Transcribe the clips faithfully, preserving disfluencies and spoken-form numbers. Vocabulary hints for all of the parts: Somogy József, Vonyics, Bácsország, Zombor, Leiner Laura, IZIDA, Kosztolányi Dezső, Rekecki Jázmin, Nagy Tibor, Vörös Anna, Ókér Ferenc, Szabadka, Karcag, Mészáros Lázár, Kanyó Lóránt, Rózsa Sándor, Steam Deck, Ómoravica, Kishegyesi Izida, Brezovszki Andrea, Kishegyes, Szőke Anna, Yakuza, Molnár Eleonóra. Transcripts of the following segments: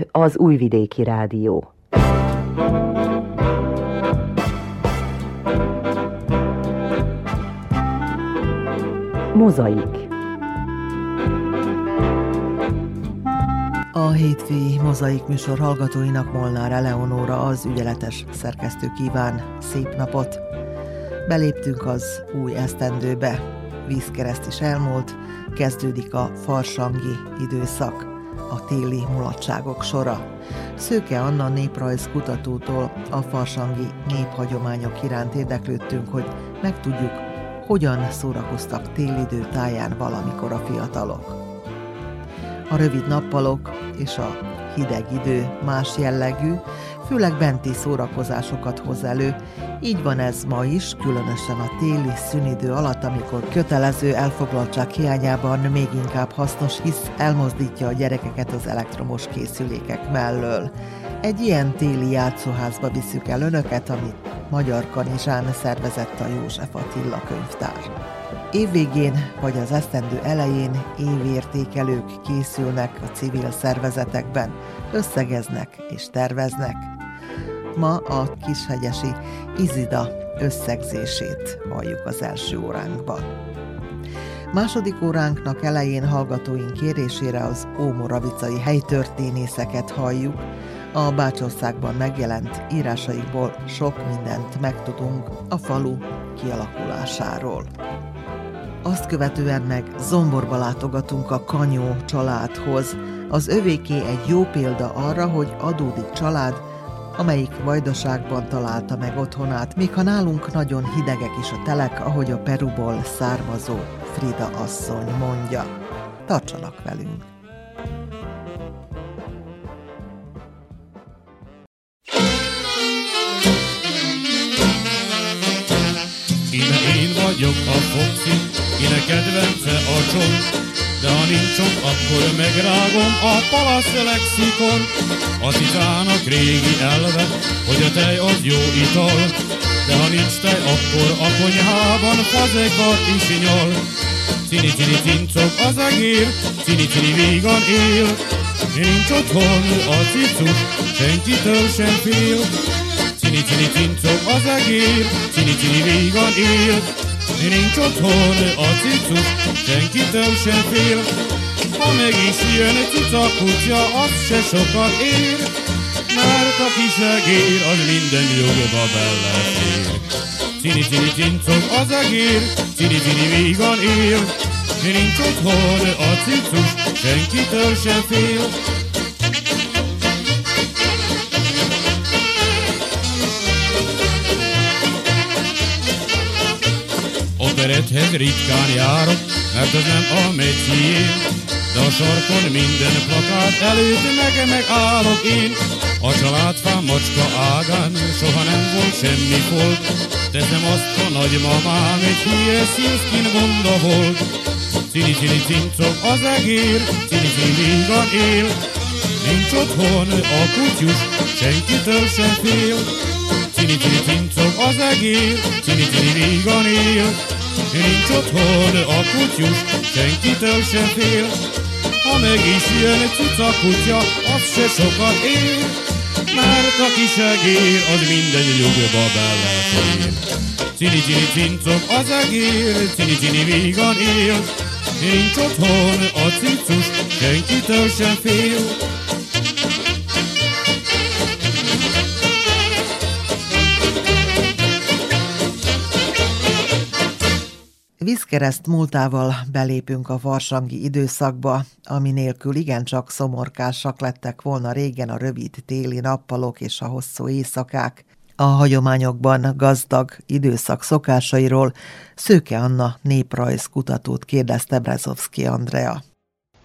itt az Újvidéki Rádió. Mozaik. A hétfői Mozaik műsor hallgatóinak Molnár Eleonóra, az ügyeletes szerkesztő kíván szép napot. Beléptünk az új esztendőbe. Vízkereszt is elmúlt, kezdődik a farsangi időszak, a téli mulatságok sora. Szőke Anna néprajz kutatótól a farsangi néphagyományok iránt érdeklődtünk, hogy megtudjuk, hogyan szórakoztak télidő táján valamikor a fiatalok. A rövid nappalok és a hideg idő más jellegű, főleg benti szórakozásokat hoz elő. Így van ez ma is, különösen a téli szünidő alatt, amikor kötelező elfoglaltság hiányában még inkább hasznos, hisz elmozdítja a gyerekeket az elektromos készülékek mellől. Egy ilyen téli játszóházba viszük el önöket, amit Magyar Kanizsán szervezett a József Attila könyvtár. Évvégén vagy az esztendő elején évértékelők készülnek a civil szervezetekben, összegeznek és terveznek. Ma a Kishegyesi Izida összegzését halljuk az első óránkban. Második óránknak elején hallgatóink kérésére az ómoravicai helytörténészeket halljuk. A Bácsországban megjelent írásaikból sok mindent megtudunk a falu kialakulásáról. Azt követően meg Zomborba látogatunk a Kanyó családhoz. Az övéké egy jó példa arra, hogy adódik család, amelyik vajdaságban találta meg otthonát, még ha nálunk nagyon hidegek is a telek, ahogy a Peruból származó Frida asszony mondja. Tartsanak velünk! Íme én vagyok a foci, kinek kedvence a csont, de ha nincs ott, akkor megrágom a palasz lexikon. A titának régi elve, hogy a tej az jó ital, de ha nincs tej, akkor a konyhában fazekba isinyol. Cini-cini cincog az egér, cini-cini vígan él, nincs otthon a cicus, senkitől sem fél. Cini-cini cincog az egér, cini-cini vígan él, nincs otthon a cicus, senkitől sem fél. Ha meg is jön cica kutya, az se sokat ér, mert a kisegér az minden jogba belefér. Cini-cini cincog az egér, cini-cini vígan él, nincs otthon a cicus, senkitől sem fél. Operethez ritkán járok, mert az nem a metién, de a sarkon minden plakát előtt meg-megállok én. A családfám macska ágán soha nem volt semmi folt, teszem azt, a nagymamám egy hülye szívkin gonda volt. Cini-cini cincog az egér, cini-cini vígan él, nincs otthon a kutyus, senkitől sem fél. Cini-cini cincog az egér, cini-cini vígan él, nincs otthon a kutyus, senkitől sem fél. Ha meg is jön cica kutya, az se sokat ér, mert a kisegér az minden nyugba belefér. Cini-cini cincog az egér, cini-cini vígan él, nincs otthon a cicus, senkitől sem fél. Vízkereszt múltával belépünk a farsangi időszakba, ami nélkül igencsak szomorkásak lettek volna régen a rövid téli nappalok és a hosszú éjszakák. A hagyományokban gazdag időszak szokásairól Szőke Anna néprajz kutatót kérdezte Brezovszki Andrea.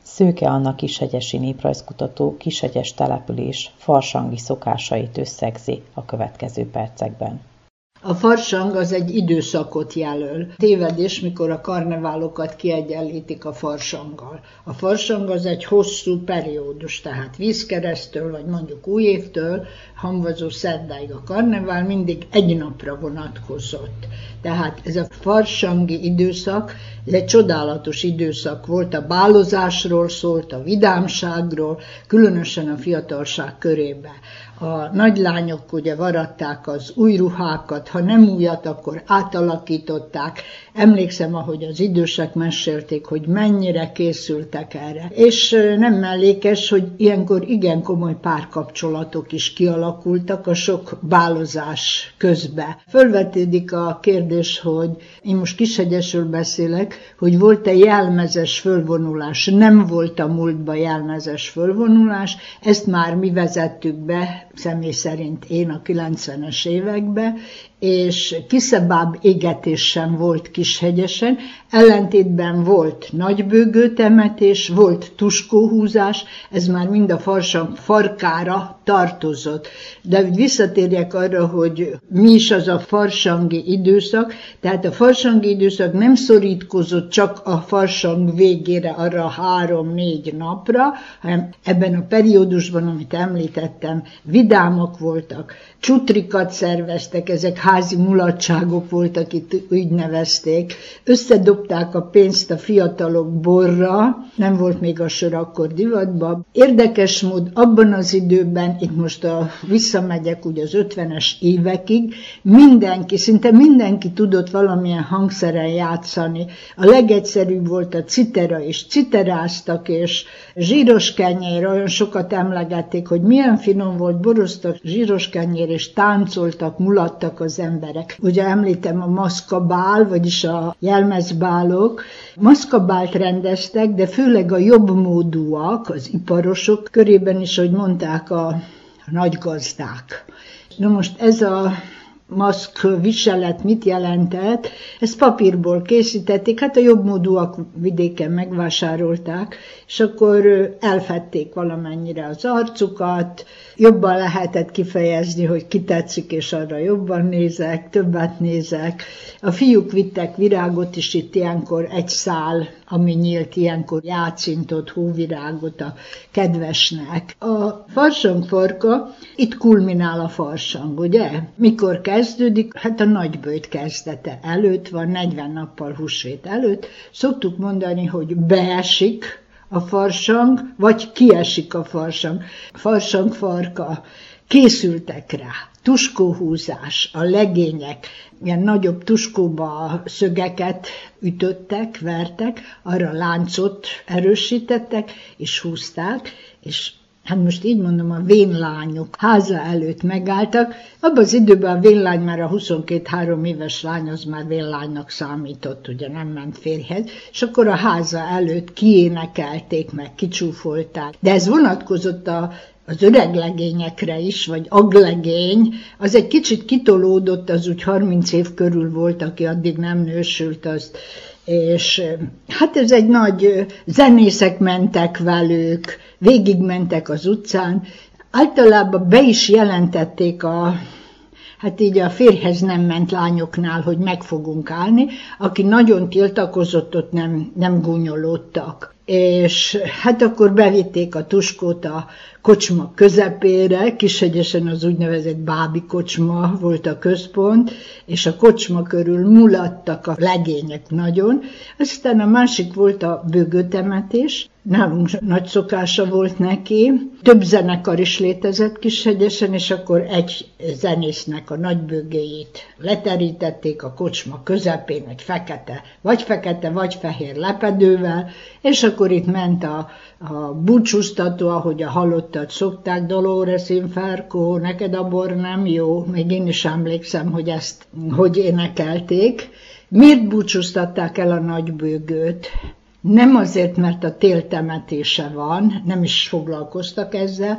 Szőke Anna kishegyesi néprajzkutató Kishegyes település farsangi szokásait összegzi a következő percekben. A farsang az egy időszakot jelöl. Tévedés, mikor a karneválokat kiegyenlítik a farsanggal. A farsang az egy hosszú periódus, tehát vízkeresztől, vagy mondjuk újévtől, hamvazó szerdáig. A karnevál mindig egy napra vonatkozott. Tehát ez a farsangi időszak Ez egy csodálatos időszak volt, a bálozásról szólt, a vidámságról, különösen a fiatalság körében. A nagylányok ugye varatták az új ruhákat, ha nem újat, akkor átalakították. Emlékszem, ahogy az idősek mesélték, hogy mennyire készültek erre. És nem mellékes, hogy ilyenkor igen komoly párkapcsolatok is kialakultak a sok bálozás közben. Fölvetődik a kérdés, hogy én most Kishegyesről beszélek, hogy volt-e jelmezes fölvonulás. Nem volt a múltban jelmezes fölvonulás, ezt már mi vezettük be, személy szerint én a kilencvenes években, és kiszebább égetés sem volt Kishegyesen, ellentétben volt nagybőgő temetés, volt tuskóhúzás, ez már mind a farsam farkára tartozott. De visszatérjek arra, hogy mi is az a farsangi időszak, tehát a farsangi időszak nem szorítkozott csak a farsang végére, arra három-négy napra, hanem ebben a periódusban, amit említettem, vidámak voltak, csutrikat szerveztek, ezek házi mulatságok voltak, itt úgy nevezték. Összedobták a pénzt a fiatalok borra, nem volt még a sör akkor divatban. Érdekes mód abban az időben, itt most a, visszamegyek ugye az ötvenes évekig, mindenki, szinte mindenki tudott valamilyen hangszeren játszani. A legegyszerűbb volt a citera, és citeráztak, és zsíros kenyér, olyan sokat emlegették, hogy milyen finom volt, boroztak zsíros kenyér, és táncoltak, mulattak az emberek. Ugye említem a maszkabál, vagyis a jelmezbálok. Maszkabált rendeztek, de főleg a jobbmódúak, az iparosok körében is, hogy mondták a, a nagygazdák. Na most ez a maszk viselet mit jelentett? Ezt papírból készítették, hát a jobbmódúak vidéken megvásárolták, és akkor elfedték valamennyire az arcukat, jobban lehetett kifejezni, hogy ki tetszik, és arra jobban nézek, többet nézek. A fiúk vittek virágot is, itt ilyenkor egy szál, ami nyílt, ilyenkor játszintott hóvirágot a kedvesnek. A farsang farka, itt kulminál a farsang, ugye? Mikor kezdődik? Hát a nagyböjt kezdete előtt van, negyven nappal húsvét előtt. Szoktuk mondani, hogy beesik a farsang, vagy kiesik a farsang. Farsang farka, készültek rá. Tuskóhúzás, a legények, ilyen nagyobb tuskóba szögeket ütöttek, vertek, arra láncot erősítettek, és húzták, és hát most így mondom, a vénlányok háza előtt megálltak. Abban az időben a vénlány, már a huszonkettő-három éves lány, az már vénlánynak számított, ugye nem ment férjhez, és akkor a háza előtt kiénekelték meg, kicsúfolták. De ez vonatkozott a az öreg legényekre is, vagy aglegény, az egy kicsit kitolódott, az úgy harminc év körül volt, aki addig nem nősült, azt. És hát ez egy nagy, zenészek mentek velük, végigmentek az utcán, általában be is jelentették a, hát így a férjhez nem ment lányoknál, hogy meg fogunk állni, aki nagyon tiltakozott, ott nem, nem gúnyolódtak. És hát akkor bevitték a tuskót a kocsma közepére, Kishegyesen az úgynevezett bábi kocsma volt a központ, és a kocsma körül mulattak a legények nagyon. Aztán a másik volt a bőgőtemetés, nálunk nagy szokása volt neki, több zenekar is létezett Kishegyesen, és akkor egy zenésznek a nagybőgéjét leterítették a kocsma közepén egy fekete, vagy fekete, vagy fehér lepedővel, és akkor itt ment a, a búcsúztató, ahogy a halottat szokták, Dolores Inferco, neked a bor nem jó, még én is emlékszem, hogy ezt hogy énekelték. Miért búcsúztatták el a nagybőgőt? Nem azért, mert a tél temetése van, nem is foglalkoztak ezzel,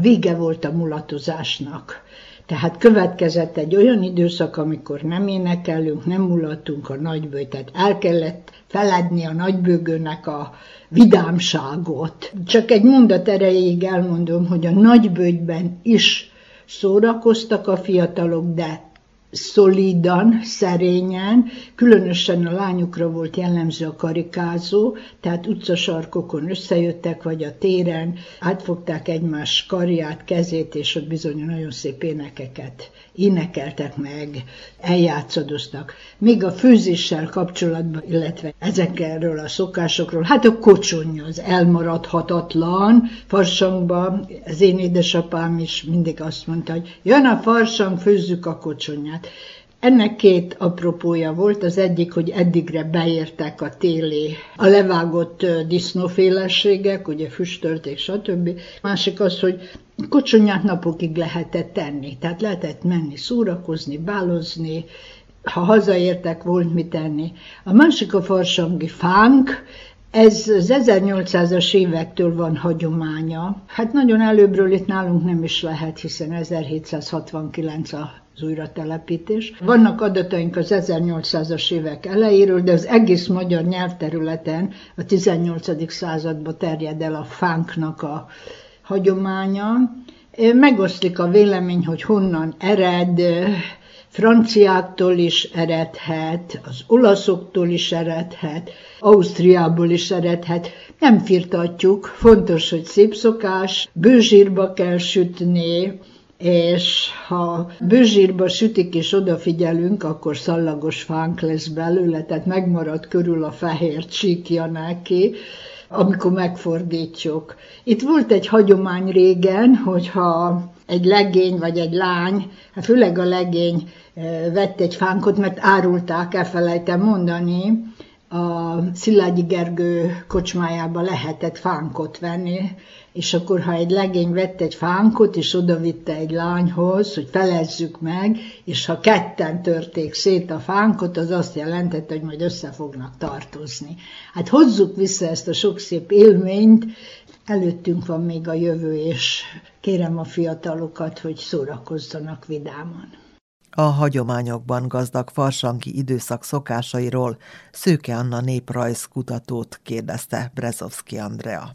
vége volt a mulatozásnak. Tehát következett egy olyan időszak, amikor nem énekelünk, nem mulatunk a nagybőjt, tehát el kellett feledni a nagybőgőnek a vidámságot. Csak egy mondat erejéig elmondom, hogy a nagybőjtben is szórakoztak a fiatalok, de szolidan, szerényen, különösen a lányokra volt jellemző a karikázó, tehát utcasarkokon összejöttek, vagy a téren, átfogták egymás karját, kezét, és ott bizony nagyon szép énekeket énekeltek meg, eljátszadoztak. Még a főzéssel kapcsolatban, illetve ezekről a szokásokról, hát a kocsonya az elmaradhatatlan. Farsangban az én édesapám is mindig azt mondta, hogy jön a farsang, főzzük a kocsonyát. Ennek két apropója volt, az egyik, hogy eddigre beértek a téli, a levágott disznófélességek, ugye füstölték, stb. Másik az, hogy kocsonyát napokig lehetett tenni, tehát lehetett menni szórakozni, bálozni, ha hazaértek, volt mit tenni. A másik a farsangi fánk. Ez az ezernyolcszázas évektől van hagyománya. Hát nagyon előbbről itt nálunk nem is lehet, hiszen ezerhétszázhatvankilenc az újratelepítés. Vannak adataink az ezernyolcszázas évek elejéről, de az egész magyar nyelvterületen a tizennyolcadik századba terjed el a fánknak a hagyománya. Megoszlik a vélemény, hogy honnan ered. Franciáktól is eredhet, az olaszoktól is eredhet, Ausztriából is eredhet. Nem firtatjuk, fontos, hogy szép szokás, bőzsírba kell sütni, és ha bőzsírba sütik és odafigyelünk, akkor szallagos fánk lesz belőle, tehát megmarad körül a fehér csíkja neki, amikor megfordítjuk. Itt volt egy hagyomány régen, hogyha egy legény vagy egy lány, hát főleg a legény vett egy fánkot, mert árulták, elfelejtem mondani, a Szilágyi Gergő kocsmájába lehetett fánkot venni, és akkor, ha egy legény vett egy fánkot, és odavitte egy lányhoz, hogy felezzük meg, és ha ketten törték szét a fánkot, az azt jelentette, hogy majd össze fognak tartozni. Hát hozzuk vissza ezt a sok szép élményt, előttünk van még a jövő, és kérem a fiatalokat, hogy szórakozzanak vidáman. A hagyományokban gazdag farsangi időszak szokásairól Szőke Anna néprajz kutatót kérdezte Brezovszki Andrea.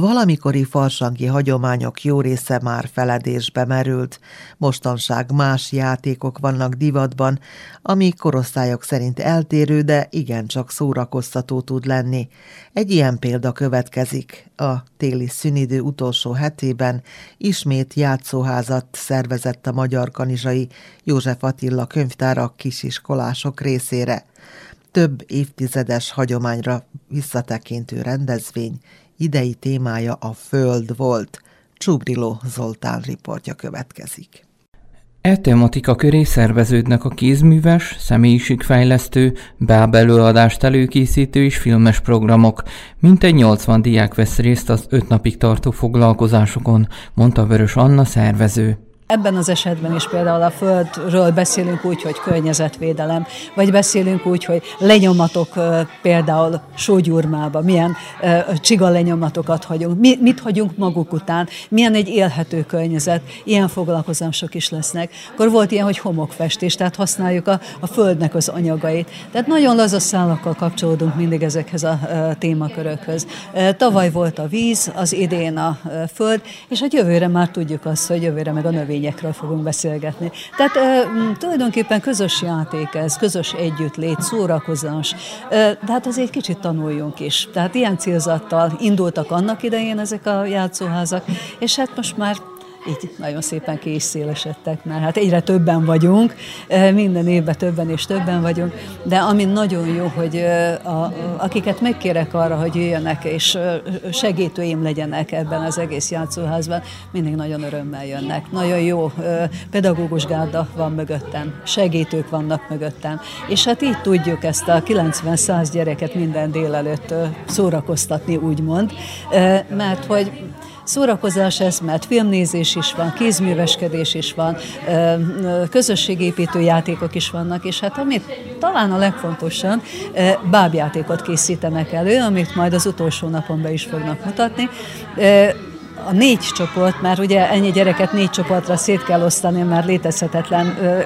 Valamikori farsangi hagyományok jó része már feledésbe merült. Mostanság más játékok vannak divatban, ami korosztályok szerint eltérő, de igencsak szórakoztató tud lenni. Egy ilyen példa következik. A téli szünidő utolsó hetében ismét játszóházat szervezett a Magyar Kanizsai József Attila könyvtár a kisiskolások részére. Több évtizedes hagyományra visszatekintő rendezvény, idei témája a Föld volt. Csúbrilló Zoltán riportja következik. E tematika köré szerveződnek a kézműves, személyiségfejlesztő, bábelőadást előkészítő és filmes programok. Mintegy nyolcvan diák vesz részt az öt napig tartó foglalkozásokon, mondta Vörös Anna szervező. Ebben az esetben is például a földről beszélünk úgy, hogy környezetvédelem, vagy beszélünk úgy, hogy lenyomatok például sógyúrmába, milyen csigalenyomatokat hagyunk, mit hagyunk maguk után, milyen egy élhető környezet, ilyen foglalkozások is lesznek. Akkor volt ilyen, hogy homokfestés, tehát használjuk a, a földnek az anyagait. Tehát nagyon laza szálakkal kapcsolódunk mindig ezekhez a témakörökhöz. Tavaly volt a víz, az idén a föld, és hát jövőre már tudjuk azt, hogy jövőre meg a növényekről fogunk beszélgetni. Tehát e, tulajdonképpen közös játék ez, közös együttlét, szórakozás, e, de hát azért kicsit tanuljunk is. Tehát ilyen célzattal indultak annak idején ezek a játszóházak, és hát most már így nagyon szépen ki is szélesedtek, mert hát egyre többen vagyunk, minden évben többen és többen vagyunk, de ami nagyon jó, hogy a, akiket megkérek arra, hogy jöjjenek és segítőim legyenek ebben az egész játszóházban, mindig nagyon örömmel jönnek. Nagyon jó pedagógus gárda van mögöttem, segítők vannak mögöttem, és hát így tudjuk ezt a kilencven-száz gyereket minden délelőtt szórakoztatni, úgymond, mert hogy szórakozás ez, mert filmnézés is van, kézműveskedés is van, közösségépítő játékok is vannak, és hát amit talán a legfontosabb, bábjátékot készítenek elő, amit majd az utolsó napon be is fognak mutatni. A négy csoport, mert ugye ennyi gyereket négy csoportra szét kell osztani, mert létezhetetlen ö,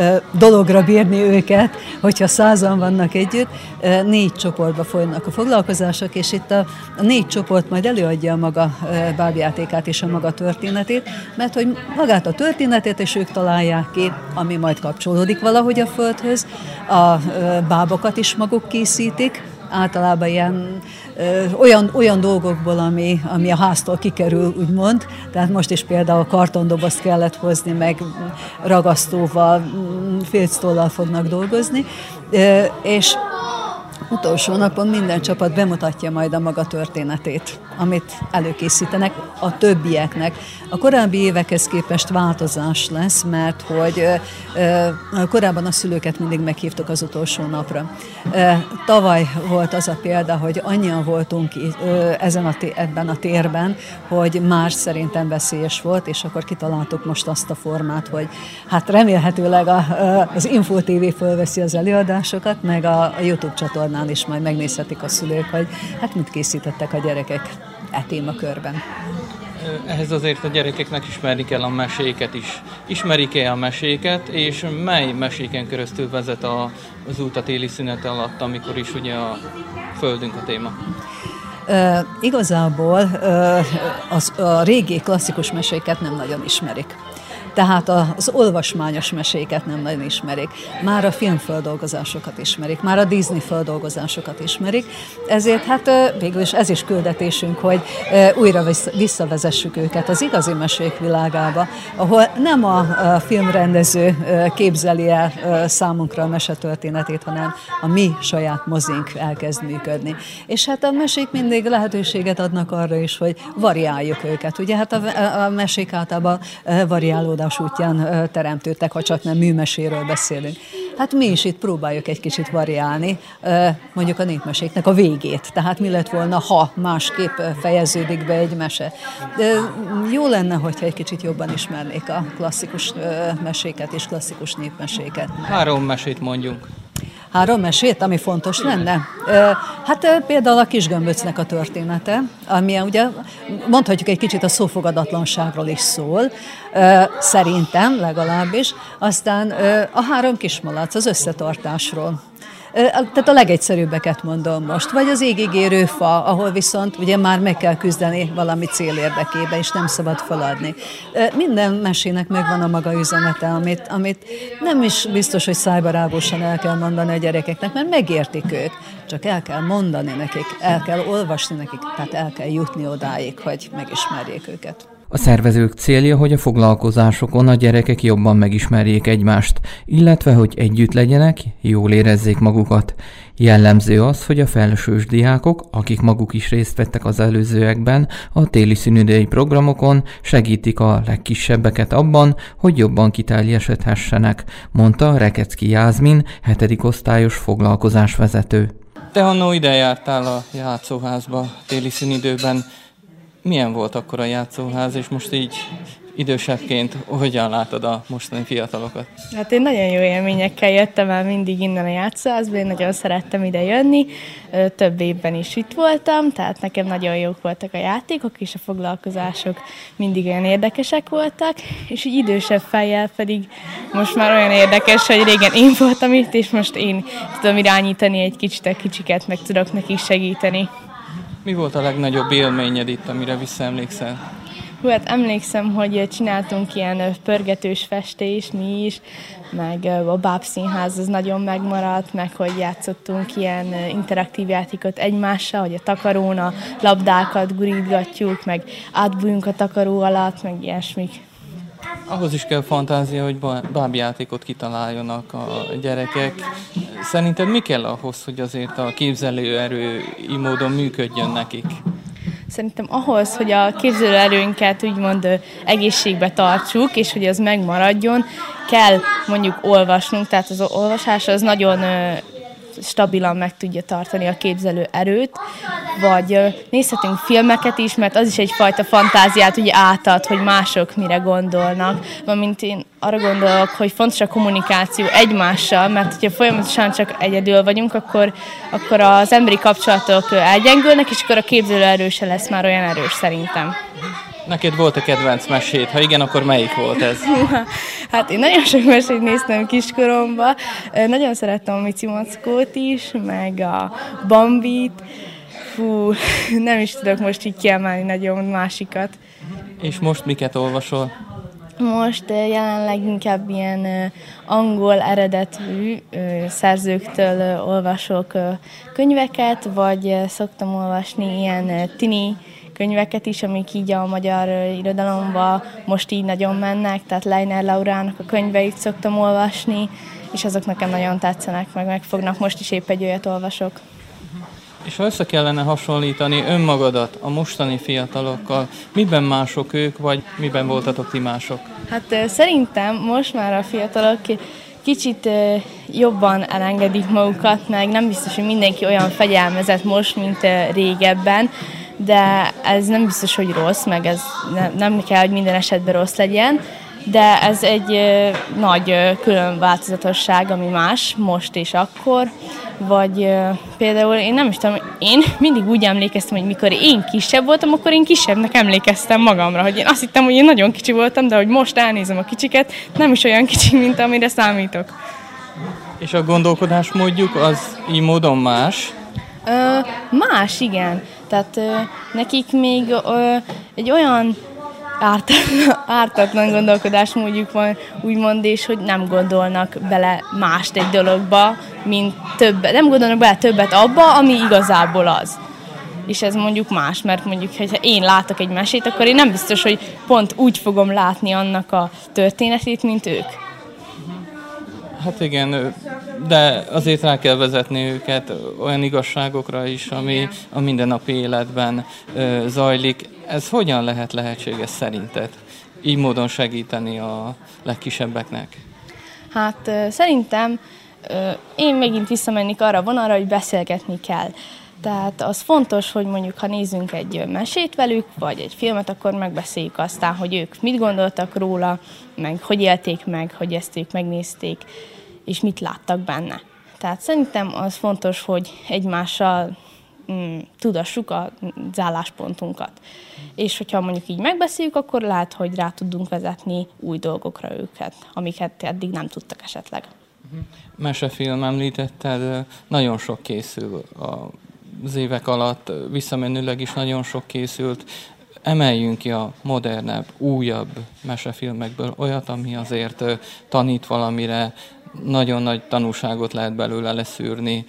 ö, dologra bírni őket, hogyha százan vannak együtt. Négy csoportba folynak a foglalkozások, és itt a, a négy csoport majd előadja a maga bábjátékát és a maga történetét, mert hogy magát a történetét, és ők találják ki, ami majd kapcsolódik valahogy a földhöz. A ö, bábokat is maguk készítik, általában ilyen, ö, olyan, olyan dolgokból, ami, ami a háztól kikerül, úgymond. Tehát most is például kartondobozt kellett hozni, meg ragasztóval, félctollal fognak dolgozni. Ö, és utolsó napon minden csapat bemutatja majd a maga történetét, amit előkészítenek a többieknek. A korábbi évekhez képest változás lesz, mert hogy korábban a szülőket mindig meghívtuk az utolsó napra. Tavaly volt az a példa, hogy annyian voltunk ezen a, ebben a térben, hogy már szerintem veszélyes volt, és akkor kitaláltuk most azt a formát, hogy hát remélhetőleg az Info té vé fölveszi az előadásokat, meg a YouTube csatornát és majd megnézhetik a szülők, hogy hát mit készítettek a gyerekek e témakörben. Ehhez azért a gyerekeknek ismerni kell a meséket is. Ismerik-e a meséket, és mely meséken keresztül vezet az út a téli szünet alatt, amikor is ugye a földünk a téma? E, igazából e, az, a régi klasszikus meséket nem nagyon ismerik. Tehát az olvasmányos meséket nem nagyon ismerik. Már a filmfeldolgozásokat ismerik, már a Disney feldolgozásokat ismerik. Ezért hát végül is ez is küldetésünk, hogy újra visszavezessük őket az igazi mesék világába, ahol nem a filmrendező képzeli el számunkra a mesetörténetét, hanem a mi saját mozink elkezd működni. És hát a mesék mindig lehetőséget adnak arra is, hogy variáljuk őket. Ugye hát a mesék általában variálódás útján teremtődtek, ha csak nem műmeséről beszélünk. Hát mi is itt próbáljuk egy kicsit variálni, mondjuk a népmeséknek a végét. Tehát mi lett volna, ha másképp fejeződik be egy mese. Jó lenne, hogyha egy kicsit jobban ismernék a klasszikus meséket és klasszikus népmeséket. Három mesét mondjunk. Három mesét, ami fontos lenne? Hát például a Kisgömböcnek a története, ami ugye mondhatjuk egy kicsit a szófogadatlanságról is szól, szerintem legalábbis, aztán a három kismalac az összetartásról. Tehát a legegyszerűbbeket mondom most. Vagy az égigérő fa, ahol viszont ugye már meg kell küzdeni valami cél érdekébe, és nem szabad feladni. Minden mesének megvan a maga üzenete, amit, amit nem is biztos, hogy szájbarágosan el kell mondani a gyerekeknek, mert megértik ők. Csak el kell mondani nekik, el kell olvasni nekik, tehát el kell jutni odáig, hogy megismerjék őket. A szervezők célja, hogy a foglalkozásokon a gyerekek jobban megismerjék egymást, illetve hogy együtt legyenek, jól érezzék magukat. Jellemző az, hogy a felsős diákok, akik maguk is részt vettek az előzőekben a téli szünidei programokon, segítik a legkisebbeket abban, hogy jobban kiteljesedhessenek, mondta Rekecki Jázmin, hetedik osztályos foglalkozásvezető. Te annó ide jártál a játszóházba téli szünidőben. Milyen volt akkor a játszóház, és most így idősebbként hogyan látod a mostani fiatalokat? Hát én nagyon jó élményekkel jöttem el mindig innen a játszóházba, én nagyon szerettem ide jönni, több évben is itt voltam, tehát nekem nagyon jók voltak a játékok, és a foglalkozások mindig olyan érdekesek voltak, és így idősebb fejjel pedig most már olyan érdekes, hogy régen én voltam itt, és most én tudom irányítani egy kicsit a kicsiket, meg tudok nekik segíteni. Mi volt a legnagyobb élményed itt, amire visszaemlékszel? Hú, hát emlékszem, hogy csináltunk ilyen pörgetős festést mi is, meg a bábszínház az nagyon megmaradt, meg hogy játszottunk ilyen interaktív játékot egymással, hogy a takarón a labdákat gurítgatjuk, meg átbújunk a takaró alatt, meg ilyesmik. Ahhoz is kell fantázia, hogy bábjátékot kitaláljanak a gyerekek. Szerinted mi kell ahhoz, hogy azért a képzelőerő így módon működjön nekik? Szerintem ahhoz, hogy a képzelőerőnket úgymond egészségbe tartsuk, és hogy az megmaradjon, kell mondjuk olvasnunk, tehát az olvasás az nagyon stabilan meg tudja tartani a képzelőerőt, vagy nézhetünk filmeket is, mert az is egyfajta fantáziát ugye átad, hogy mások mire gondolnak. Valamint én arra gondolok, hogy fontos a kommunikáció egymással, mert hogyha folyamatosan csak egyedül vagyunk, akkor, akkor az emberi kapcsolatok elgyengülnek, és akkor a képzelőerő se lesz már olyan erős szerintem. Neked volt a kedvenc mesét? Ha igen, akkor melyik volt ez? Hát én nagyon sok mesét néztem kiskoromban. Nagyon szerettem a Mici Mackót is, meg a Bambit. Fú, nem is tudok most így kiemelni nagyon másikat. És most miket olvasol? Most jelenleg inkább ilyen angol eredetű szerzőktől olvasok könyveket, vagy szoktam olvasni ilyen tini könyveket is, amik így a magyar irodalomba most így nagyon mennek, tehát Leiner Laurának a könyveit szoktam olvasni, és azok nekem nagyon tetszenek, meg megfognak, most is épp egy olyat olvasok. És ha össze kellene hasonlítani önmagadat a mostani fiatalokkal, miben mások ők, vagy miben voltatok ti mások? Hát szerintem most már a fiatalok kicsit jobban elengedik magukat, meg nem biztos, hogy mindenki olyan fegyelmezett most, mint régebben, de ez nem biztos, hogy rossz, meg ez ne, nem kell, hogy minden esetben rossz legyen, de ez egy ö, nagy ö, külön változatosság, ami más, most és akkor, vagy ö, például én nem is tudom, én mindig úgy emlékeztem, hogy mikor én kisebb voltam, akkor én kisebbnek emlékeztem magamra, hogy én azt hittem, hogy én nagyon kicsi voltam, de hogy most elnézem a kicsiket, nem is olyan kicsi, mint amire számítok. És a gondolkodásmódjuk az így módon más? Ö, más, igen. Tehát ö, nekik még ö, egy olyan ártatlan, ártatlan gondolkodásmódjuk van, úgymond, és hogy nem gondolnak bele mást egy dologba, mint többet, nem gondolnak bele többet abba, ami igazából az. És ez mondjuk más, mert mondjuk, ha én látok egy mesét, akkor én nem biztos, hogy pont úgy fogom látni annak a történetét, mint ők. Hát igen, de azért rá kell vezetni őket olyan igazságokra is, ami a mindennapi életben zajlik. Ez hogyan lehet lehetséges szerinted? Így módon segíteni a legkisebbeknek? Hát szerintem én megint visszamennék arra a vonalra, hogy beszélgetni kell. Tehát az fontos, hogy mondjuk, ha nézzünk egy mesét velük, vagy egy filmet, akkor megbeszéljük aztán, hogy ők mit gondoltak róla, meg hogy élték meg, hogy ezt ők megnézték, és mit láttak benne. Tehát szerintem az fontos, hogy egymással mm, tudassuk az álláspontunkat. És hogyha mondjuk így megbeszéljük, akkor lehet, hogy rá tudunk vezetni új dolgokra őket, amiket eddig nem tudtak esetleg. Mesefilm említetted, nagyon sok készül a az évek alatt, visszamenőleg is nagyon sok készült. Emeljünk ki a modernebb, újabb mesefilmekből olyat, ami azért tanít valamire, nagyon nagy tanúságot lehet belőle leszűrni.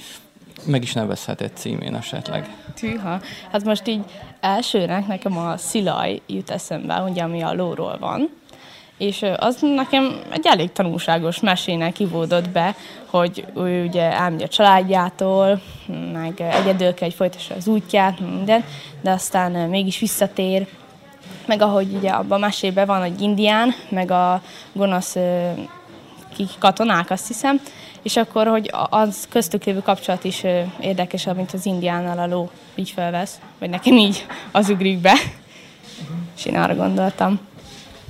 Meg is nevezheted címén esetleg. Tűha. Hát most így elsőnek nekem a Szilaj jut eszembe, ugye, ami a lóról van. És az nekem egy elég tanulságos mesének ivódott be, hogy ő ugye elmegy a családjától, meg egyedül kell, hogy folytassa az útját, minden, de aztán mégis visszatér. Meg ahogy ugye abban a mesében van egy indián, meg a gonosz katonák, azt hiszem, és akkor, hogy az köztük lévő kapcsolat is érdekesebb, mint az indiánnal a ló így felvesz, vagy nekem így az ugrik be, és én arra gondoltam.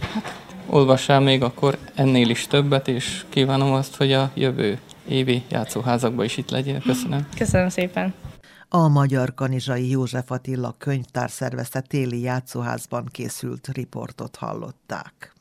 Hát, olvassál még akkor ennél is többet, és kívánom azt, hogy a jövő évi játszóházakban is itt legyél. Köszönöm. Köszönöm szépen. A Magyar Kanizsai József Attila könyvtár szervezte téli játszóházban készült riportot hallották.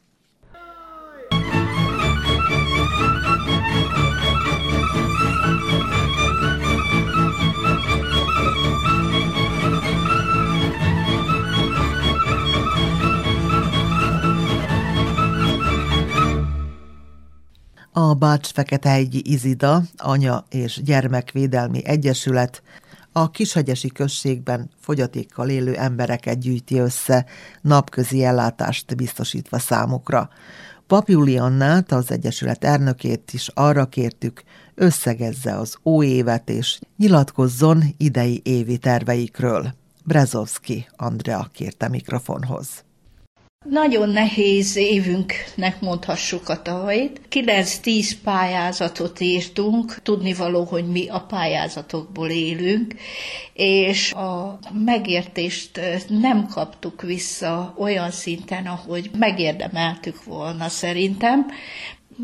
A Bács-Feketehegyi Izida Anya és Gyermekvédelmi Egyesület a Kishegyesi községben fogyatékkal élő embereket gyűjti össze, napközi ellátást biztosítva számukra. Pap Juliannát, az Egyesület elnökét is arra kértük, összegezze az óévet és nyilatkozzon idei évi terveikről. Brezovszki Andrea kérte mikrofonhoz. Nagyon nehéz évünknek mondhassuk a tavalyit. kilenc-tíz pályázatot írtunk, tudnivaló, hogy mi a pályázatokból élünk, és a megértést nem kaptuk vissza olyan szinten, ahogy megérdemeltük volna szerintem.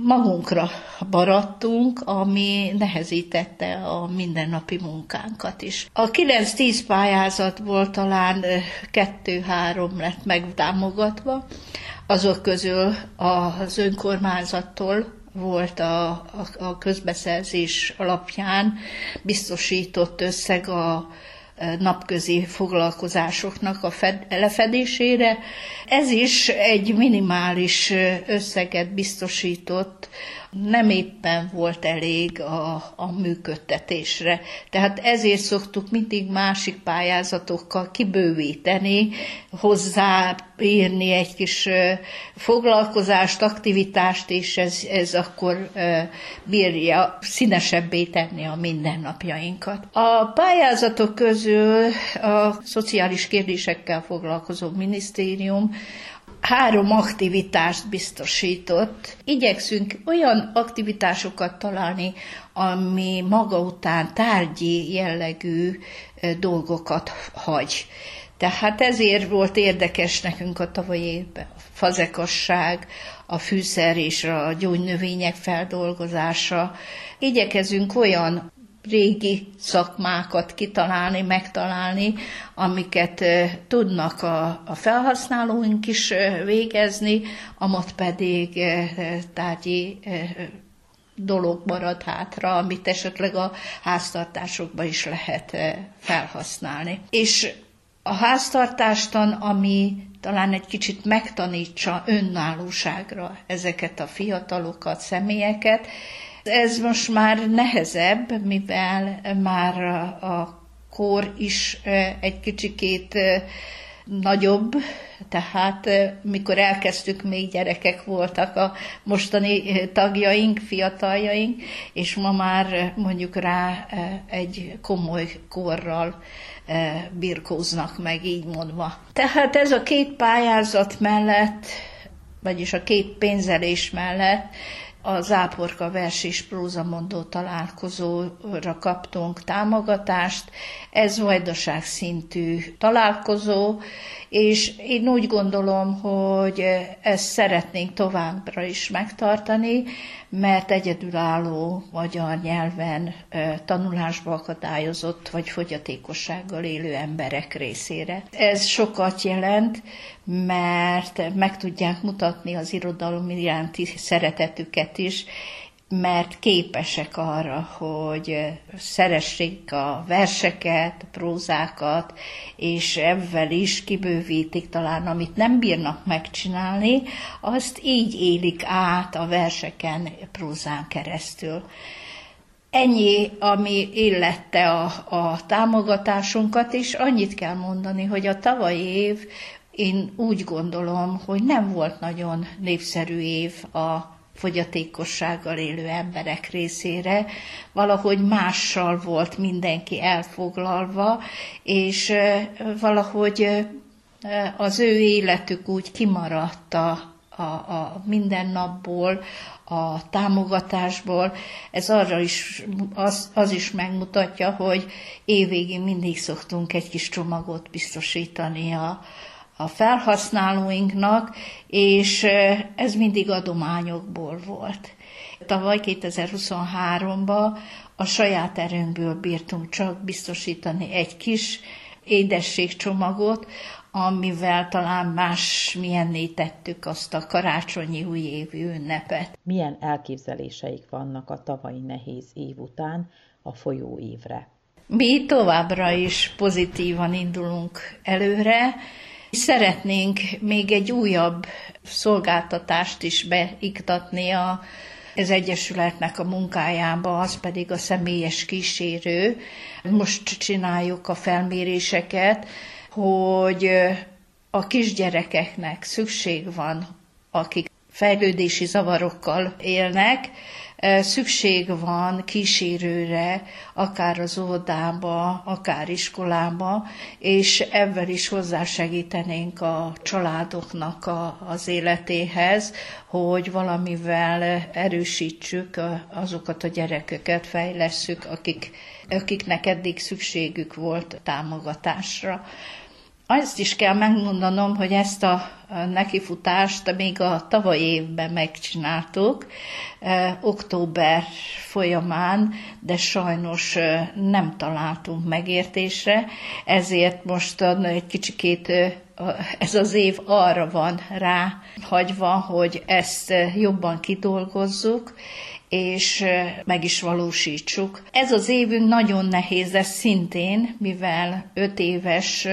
Magunkra maradtunk, ami nehezítette a mindennapi munkánkat is. A kilenc-tíz pályázatból talán kettő-három lett megtámogatva, azok közül az önkormányzattól volt a, a, a közbeszerzés alapján biztosított összeg a napközi foglalkozásoknak a fed- lefedésére. Ez is egy minimális összeget biztosított, nem éppen volt elég a, a működtetésre. Tehát ezért szoktuk mindig másik pályázatokkal kibővíteni, hozzáírni egy kis foglalkozást, aktivitást, és ez, ez akkor bírja színesebbé tenni a mindennapjainkat. A pályázatok közül a szociális kérdésekkel foglalkozó minisztérium három aktivitást biztosított. Igyekszünk olyan aktivitásokat találni, ami maga után tárgyi jellegű dolgokat hagy. Tehát ezért volt érdekes nekünk a tavalyi évben a fazekasság, a fűszer és a gyógynövények feldolgozása. Igyekezünk olyan régi szakmákat kitalálni, megtalálni, amiket tudnak a, a felhasználóink is végezni, amat pedig tárgyi dolog marad hátra, amit esetleg a háztartásokban is lehet felhasználni. És a háztartástan, ami talán egy kicsit megtanítsa önállóságra ezeket a fiatalokat, személyeket, ez most már nehezebb, mivel már a kor is egy kicsikét nagyobb, tehát mikor elkezdtük, még gyerekek voltak a mostani tagjaink, fiataljaink, és ma már mondjuk rá egy komoly korral birkóznak meg, így mondva. Tehát ez a két pályázat mellett, vagyis a két pénzelés mellett, a záporka vers és prózamondó találkozóra kaptunk támogatást, ez vajdaság szintű találkozó, és én úgy gondolom, hogy ezt szeretnénk továbbra is megtartani, mert egyedülálló magyar nyelven tanulásba akadályozott vagy fogyatékossággal élő emberek részére. Ez sokat jelent, mert meg tudják mutatni az irodalom iránti szeretetüket is, mert képesek arra, hogy szeressék a verseket, a prózákat, és ebben is kibővítik talán, amit nem bírnak megcsinálni, azt így élik át a verseken, a prózán keresztül. Ennyi, ami illette a, a támogatásunkat, és annyit kell mondani, hogy a tavalyi év, én úgy gondolom, hogy nem volt nagyon népszerű év a fogyatékossággal élő emberek részére, valahogy mással volt mindenki elfoglalva, és valahogy az ő életük úgy kimaradt a, a, a mindennapból, a támogatásból. Ez arra is, az, az is megmutatja, hogy évvégén mindig szoktunk egy kis csomagot biztosítani a a felhasználóinknak, és ez mindig adományokból volt. Tavaly kétezer-huszonháromban a saját erőnkből bírtunk csak biztosítani egy kis édességcsomagot, amivel talán másmilyenné tettük azt a karácsonyi újévi ünnepet. Milyen elképzeléseik vannak a tavalyi nehéz év után a folyó évre? Mi továbbra is pozitívan indulunk előre. Szeretnénk még egy újabb szolgáltatást is beiktatni a az Egyesületnek a munkájába, az pedig a személyes kísérő. Most csináljuk a felméréseket, hogy a kisgyerekeknek szükség van, akik fejlődési zavarokkal élnek, szükség van kísérőre, akár az óvodába, akár iskolába, és ebben is hozzásegítenénk a családoknak a, az életéhez, hogy valamivel erősítsük azokat a gyerekeket, fejlesszük, akik, akiknek eddig szükségük volt támogatásra. Azt is kell megmondanom, hogy ezt a nekifutást még a tavaly évben megcsináltuk, október folyamán, de sajnos nem találtunk megértésre, ezért most egy kicsikét ez az év arra van ráhagyva, hogy ezt jobban kidolgozzuk, és meg is valósítsuk. Ez az évünk nagyon nehéz lesz szintén, mivel öt éves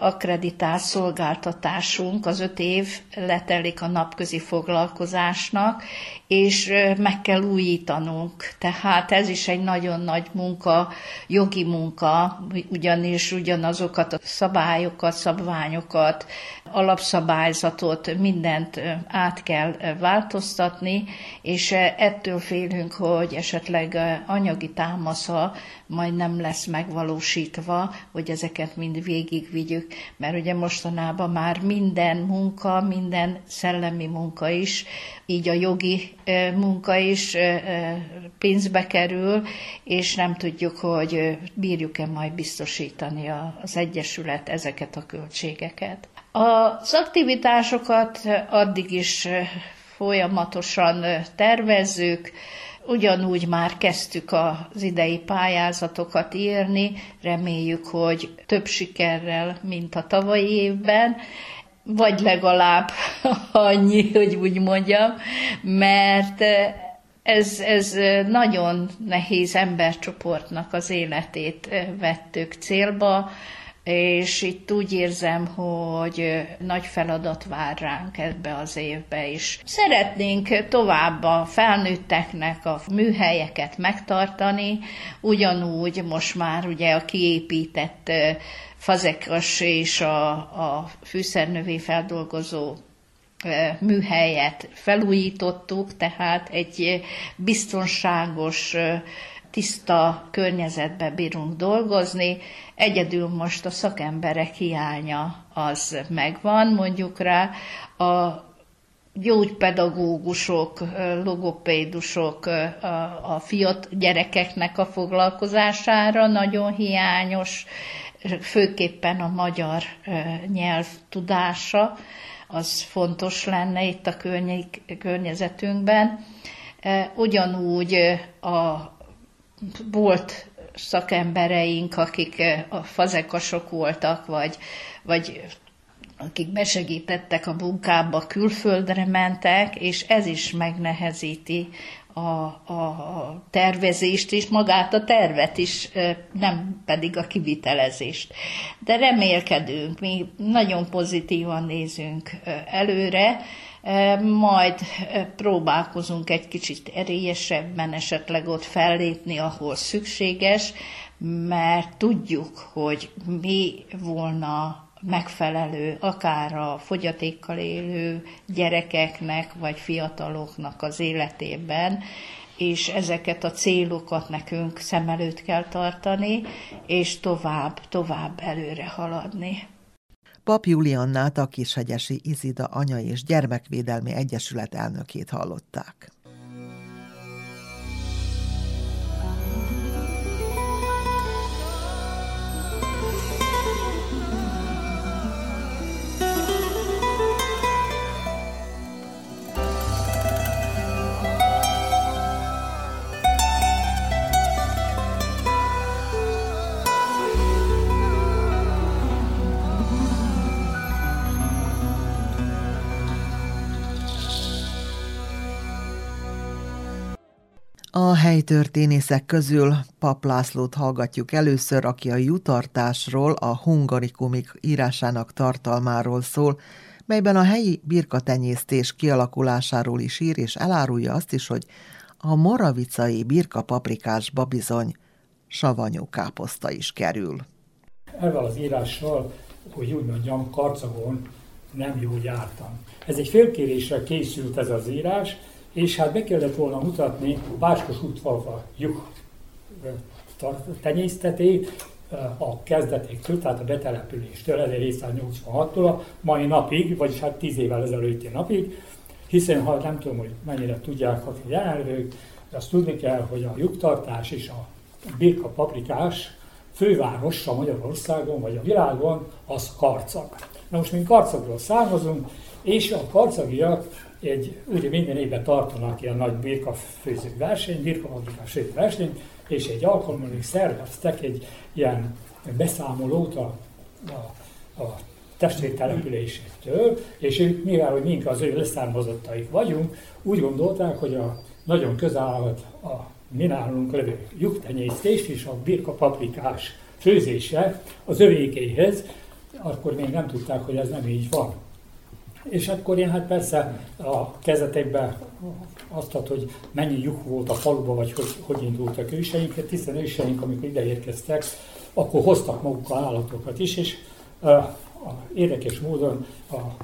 akkreditált szolgáltatásunk, az öt év letelik a napközi foglalkozásnak, és meg kell újítanunk. Tehát ez is egy nagyon nagy munka, jogi munka, ugyanis ugyanazokat a szabályokat, szabványokat, alapszabályzatot, mindent át kell változtatni, és ettől félünk, hogy esetleg anyagi támasza majd nem lesz megvalósítva, hogy ezeket mind végigvigyük. Mert ugye mostanában már minden munka, minden szellemi munka is, így a jogi munka is pénzbe kerül, és nem tudjuk, hogy bírjuk-e majd biztosítani az Egyesület ezeket a költségeket. Az aktivitásokat addig is folyamatosan tervezzük, ugyanúgy már kezdtük az idei pályázatokat írni, reméljük, hogy több sikerrel, mint a tavalyi évben, vagy legalább annyi, hogy úgy mondjam, mert ez, ez nagyon nehéz embercsoportnak az életét vettük célba, és itt úgy érzem, hogy nagy feladat vár ránk ebbe az évbe is. Szeretnénk tovább a felnőtteknek a műhelyeket megtartani, ugyanúgy most már ugye a kiépített fazekas és a, a fűszernövényfeldolgozó műhelyet felújítottuk, tehát egy biztonságos, tiszta környezetben bírunk dolgozni. Egyedül most a szakemberek hiánya az megvan, mondjuk rá a gyógypedagógusok, logopédusok a fiatal gyerekeknek a foglalkozására nagyon hiányos, főképpen a magyar nyelv tudása, az fontos lenne itt a környezetünkben. Ugyanúgy a volt szakembereink, akik a fazekasok voltak, vagy, vagy akik besegítettek a munkába, külföldre mentek, és ez is megnehezíti a, a tervezést is, magát a tervet is, nem pedig a kivitelezést. De remélkedünk, mi nagyon pozitívan nézünk előre, majd próbálkozunk egy kicsit erélyesebben esetleg ott fellépni, ahol szükséges, mert tudjuk, hogy mi volna megfelelő akár a fogyatékkal élő gyerekeknek vagy fiataloknak az életében, és ezeket a célokat nekünk szem előtt kell tartani, és tovább, tovább előre haladni. Pap Juliannát, a Kishegyesi Izida Anya és Gyermekvédelmi Egyesület elnökét hallották. A helytörténészek közül Papp Lászlót hallgatjuk először, aki a jutartásról, a hungarikumik írásának tartalmáról szól, melyben a helyi birkatenyésztés kialakulásáról is ír, és elárulja azt is, hogy a moravicai birkapaprikásba bizony savanyú káposzta is kerül. Ezzel az írással, hogy úgy mondjam, Karcagon nem jól jártam. Ez egy félkérésre készült ez az írás, és hát be kellett volna mutatni Bácskos útfalva lyuk tenyésztetét a kezdetéktől, tehát a betelepüléstől, ezerhétszáznyolcvanhattól a mai napig, vagyis hát tíz évvel ezelőtti napig, hiszen ha nem tudom, hogy mennyire tudják, hogy jelenlők, de azt tudni kell, hogy a lyuktartás és a birka paprikás fővárosa Magyarországon vagy a világon az Karcag. Na most mi Karcagról származunk, és a karcagiak egy, ugye minden évben tartanak ilyen nagy birkafőző versenyt, birkapaprikás versenyt, és egy alkalommal még szerveztek egy ilyen beszámolót a, a, a testvértelepülésektől, és ők, mivel hogy mink az ő leszármazottaik vagyunk, úgy gondolták, hogy a nagyon közel állt a mi nálunk levő lyuktenyésztés és a birkapaprikás főzése az övékéhez, akkor még nem tudták, hogy ez nem így van. És akkor én hát persze a kezdetekben azt ad, hogy mennyi lyuk volt a faluban, vagy hogy, hogy indultak őseinket, hiszen őseink, amikor ide érkeztek, akkor hoztak magukkal állatokat is, és uh, a, érdekes módon a, a,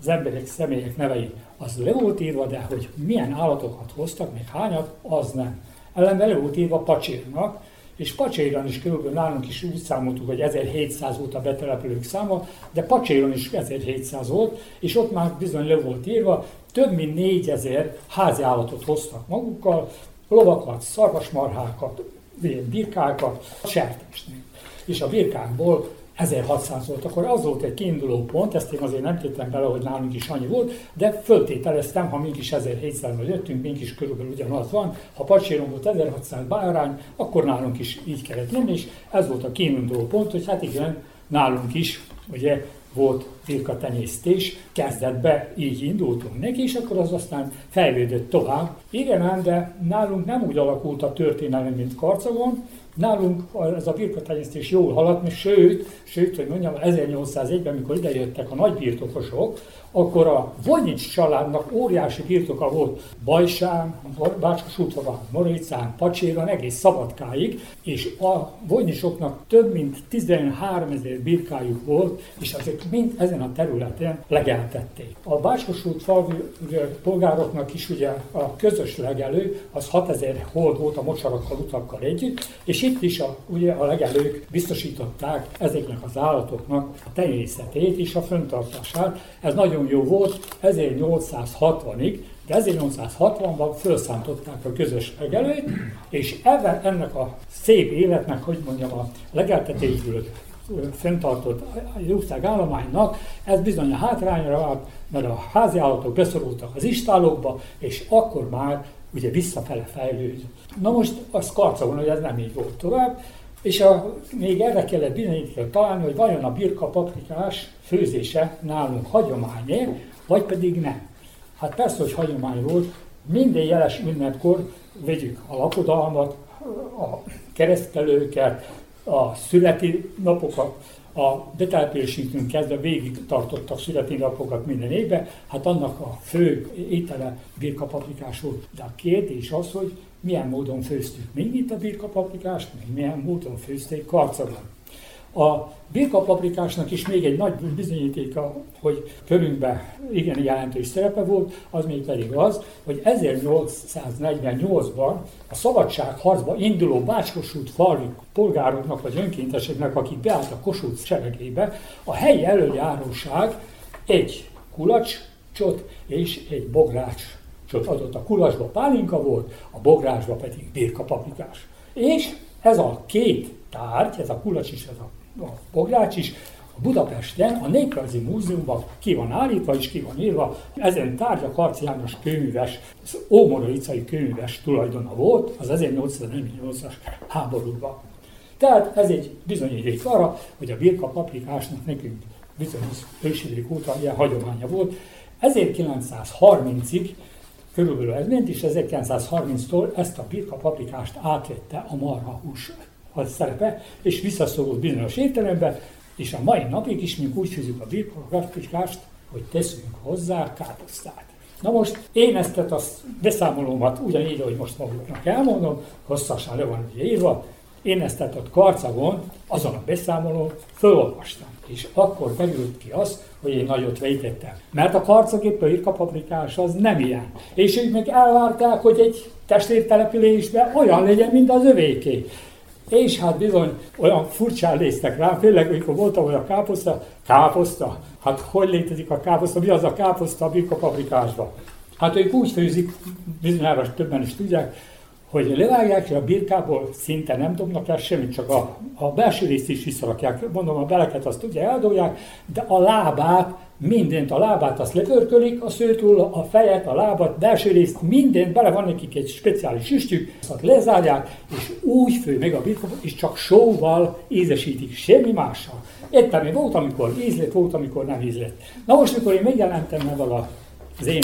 az emberek, személyek nevei az le volt írva, de hogy milyen állatokat hoztak, még hányat, az nem. Ellenben le volt írva Pacsérnak, és Pacséron is körülbelül nálunk is úgy számoltuk, hogy ezerhétszáz volt a betelepülők száma, de Pacséron is ezerhétszáz volt, és ott már bizony le volt írva, több mint négyezer háziállatot hoztak magukkal, lovakat, szarvasmarhákat, birkákat, sertést. És a birkákból ezerhatszáz volt, akkor az volt egy kiinduló pont, ezt én azért nem tettem bele, hogy nálunk is annyi volt, de föltételeztem, ha mink is ezerhétszázban jöttünk, mink is körülbelül ugyanaz van, ha Pacséron volt ezerhatszáz bárány, akkor nálunk is így kellett lenni, és ez volt a kiinduló pont, hogy hát igen, nálunk is ugye volt birkatenyésztés, kezdetben így indultunk neki, és akkor az aztán fejlődött tovább. Igen ám, de nálunk nem úgy alakult a történelem, mint Karcagon, nálunk ez a birkatenyésztés jól haladt, sőt, sőt, hogy mondjam, ezernyolcszázegyben, amikor idejöttek a nagybirtokosok, akkor a Vonyics családnak óriási birtoka volt Bajsán, Bácskos útfalván, Moravicán, Pacséron, egész Szabadkáig, és a Vonyicsoknak több mint tizenháromezer birkájuk volt, és azért mind ezen a területen legeltették. A Bácskos útfalvi polgároknak is ugye a közös legelő, az hatezer hold volt a mocsarakkal, utakkal együtt, és itt is a, ugye a legelők biztosították ezeknek az állatoknak a tenyészetét és a föntartását. Ez nagyon jó volt ezernyolcszázhatvanig, de ezernyolcszázhatvanban felszántották a közös legelőt, és ebben ennek a szép életnek, hogy mondjam, a legeltetésből fenntartott országállománynak, ez bizony a hátrányra vált, mert a háziállatok beszorultak az istállókba, és akkor már ugye visszafele fejlődött. Na most az Karcagon, hogy ez nem így volt tovább, és a, még erre kellett bizonyítékot találni, hogy vajon a birkapaprikás főzése nálunk hagyomány-e, vagy pedig nem. Hát persze, hogy hagyomány volt, minden jeles ünnepkor vegyük a lakodalmat, a keresztelőket, a születi napokat, a betelepülésünkünk kezdve végig tartottak születi napokat minden évben, hát annak a fő étele birkapaprikás volt. De a kérdés az, hogy milyen módon főztük még itt a birkapaprikást, még milyen módon főzték Karcagon. A birkapaprikásnak is még egy nagy bizonyítéka, hogy körünkben igen jelentős szerepe volt, az még pedig az, hogy ezernyolcszáznegyvennyolcban a szabadságharcba induló Bácskosútfalvi polgároknak vagy önkénteseknek, akik beálltak Kossuth seregébe, a helyi előjáróság egy kulacsot és egy bográcsot adott. A kulacsba pálinka volt, a bográcsba pedig birkapaprikás. És ez a két tárgy, ez a kulacs is, ez a a bogrács is, a Budapesten, a Néprajzi Múzeumban ki van állítva és ki van írva, ezen tárgya Karczy János kőműves, az ómoravicai kőműves tulajdona volt az ezernyolcszáznyolcvannyolcas háborúban. Tehát ez egy bizonyíték arra, hogy a birkapaprikásnak nekünk bizonyos ősidők óta ilyen hagyománya volt. ezerkilencszázharmincig Körülbelül ez ment, és ezerkilencszázharminctól ezt a birka paprikást átvette a marhahús szerepe, és visszaszorult bizonyos étterembe, és a mai napig is mi úgy fűzzük a birka paprikást, hogy teszünk hozzá káposztát. Na most én ezt a beszámolómat ugyanígy, ahogy most maguknak elmondom, hosszasan le van írva, én ezt a karcagon, azon a beszámolón fölolvastam, és akkor megült ki az, hogy én nagyot vejtettem. Mert a karcagépp a birkapaprikás az nem ilyen. És ők meg elvárták, hogy egy testvértelepülésben olyan legyen, mint az övéké. És hát bizony olyan furcsán néztek rám, főleg, amikor voltam olyan káposzta, káposzta, hát hogy létezik a káposzta, mi az a káposzta a birkapaprikásban? Hát ők úgy főzik, bizonyára többen is tudják, hogy levágják, és a birkából szinte nem dobnak el semmit, csak a, a belső részt is visszarakják. Mondom, a beleket azt ugye eldobják, de a lábát, mindent, a lábát azt lepörkölik, a szőtől, a fejet, a lábat, belső részt, mindent, bele van nekik egy speciális üstjük, azt lezárják, és úgy fő meg a birkából, és csak sóval ízesítik, semmi mással. Ettem én volt, amikor ízlet, volt, amikor nem ízlet. Na most, mikor én megjelentem ezzel az én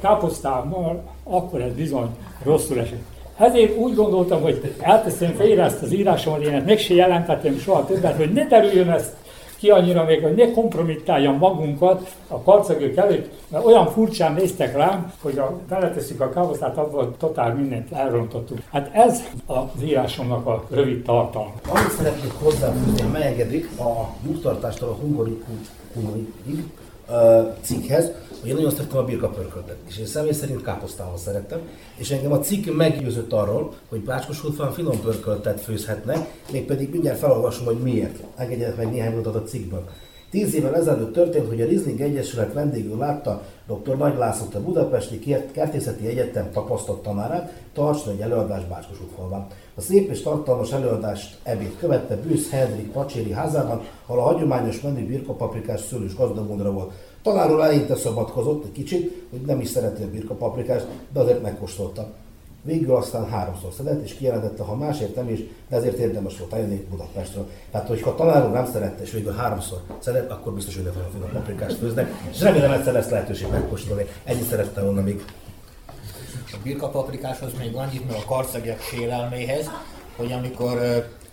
káposztámmal, akkor ez bizony rosszul esett. Ezért úgy gondoltam, hogy elteszem félre ezt az írásomat, én ezt meg se jelentettem soha többet, hogy ne terüljön ezt ki annyira még, hogy ne kompromittáljam magunkat a karcagők előtt, mert olyan furcsán néztek rám, hogy ha beleteszünk a káposztát, abban totál mindent elrontottunk. Hát ez az írásomnak a rövid tartalma. Amit szeretnék hozzáfűzni, ha megengedik, a múltartástól a humorikumorig cikkhez, hogy én nagyon szerettem a birkapörköltet, és én személy szerint káposztához szerettem, és engem a cikk meggyőzött arról, hogy Bácskos-Kultfán finom pörköltet főzhetnek, mégpedig mindjárt felolvasom, hogy miért. Engedjenek meg néhány mondatot a cikkből. Tíz évvel ezelőtt történt, hogy a Riesling Egyesület vendégül látta dr. Nagy Lászlót, a Budapesti Kertészeti Egyetem tapasztalt tanárát, tartson egy előadást Bácskos-Kultfán. A szép és tartalmas előadást ebéd követte Bűsz Henrik pacséri házában, ahol a hagyományos menü birkapaprikás szőlős gazdagondra volt. Talán úr eleinte szabadkozott egy kicsit, hogy nem is szereti a birkapaprikást, de azért megkóstolta. Végül aztán háromszor szedett, és kijelentette, ha másért nem is, de ezért érdemes volt eljönni Budapestről. Tehát, hogyha tanár úr nem szerette, és végül háromszor szedett, akkor biztos, hogy nagyon finom paprikást főznek, és remélem egyszer lesz lehetőség megkóstolni. Ennyit szerettem volna még. A birkapaprikáshoz még annyit, mert a karcegiek sérelméhez, hogy amikor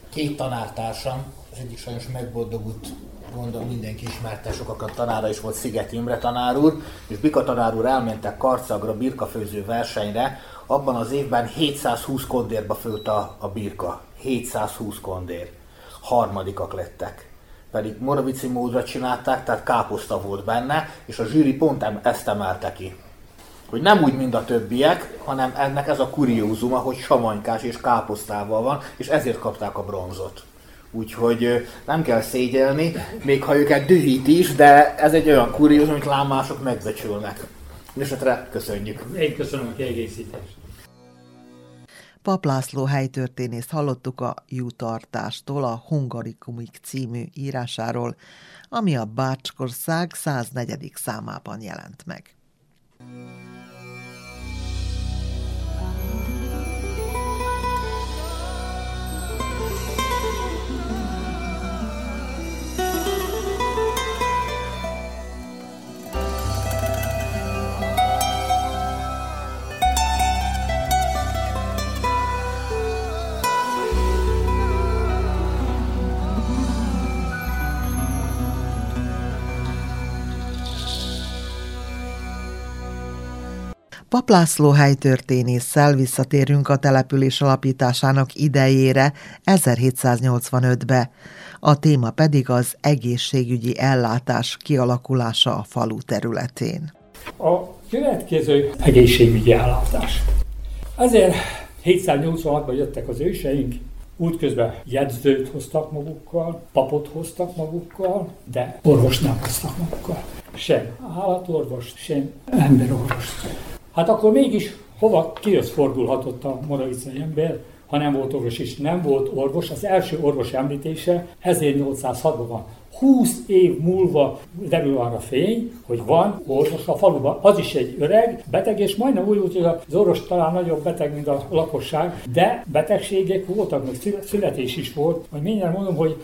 két tanártársam, az egyik sajnos megboldogult, gondolom mindenki ismerte, sokakat tanára is volt, Szigeti Imre tanár úr, és Bika tanár úr elmentek Karcagra birkafőző versenyre, abban az évben hétszázhúsz kondérba főtt a, a birka. hétszázhúsz kondér. Harmadikak lettek. Pedig moravici módra csinálták, tehát káposzta volt benne, és a zsűri pont ezt emelte ki. Hogy nem úgy, mint a többiek, hanem ennek ez a kuriózuma, hogy savanykás és káposztával van, és ezért kapták a bronzot. Úgyhogy nem kell szégyelni, még ha őket dühít is, de ez egy olyan kuriózum, amit lám mások megbecsülnek. Mindenesetre köszönjük. Én köszönöm a kiegészítést. Papp László helytörténészt hallottuk a Jutartástól a Hungarikumig című írásáról, ami a Bácsország száznegyedik számában jelent meg. Papp László helytörténésszel visszatérünk a település alapításának idejére, ezerhétszáznyolcvanötbe. A téma pedig az egészségügyi ellátás kialakulása a falu területén. A következő egészségügyi ellátás. ezerhétszáznyolcvanhatban jöttek az őseink, útközben jegyzőt hoztak magukkal, papot hoztak magukkal, de orvos nem hoztak magukkal. Sem állatorvos, sem emberorvos. Hát akkor mégis hova kihoz fordulhatott a moravicai ember, ha nem volt orvos, és nem volt orvos. Az első orvos említése ezernyolcszázhatban van. húsz év múlva derül arra fény, hogy van orvos a faluban. Az is egy öreg beteg, és majdnem úgy volt, hogy az orvos talán nagyobb beteg, mint a lakosság, de betegségek voltak, meg születés is volt. Majd mindjárt mondom, hogy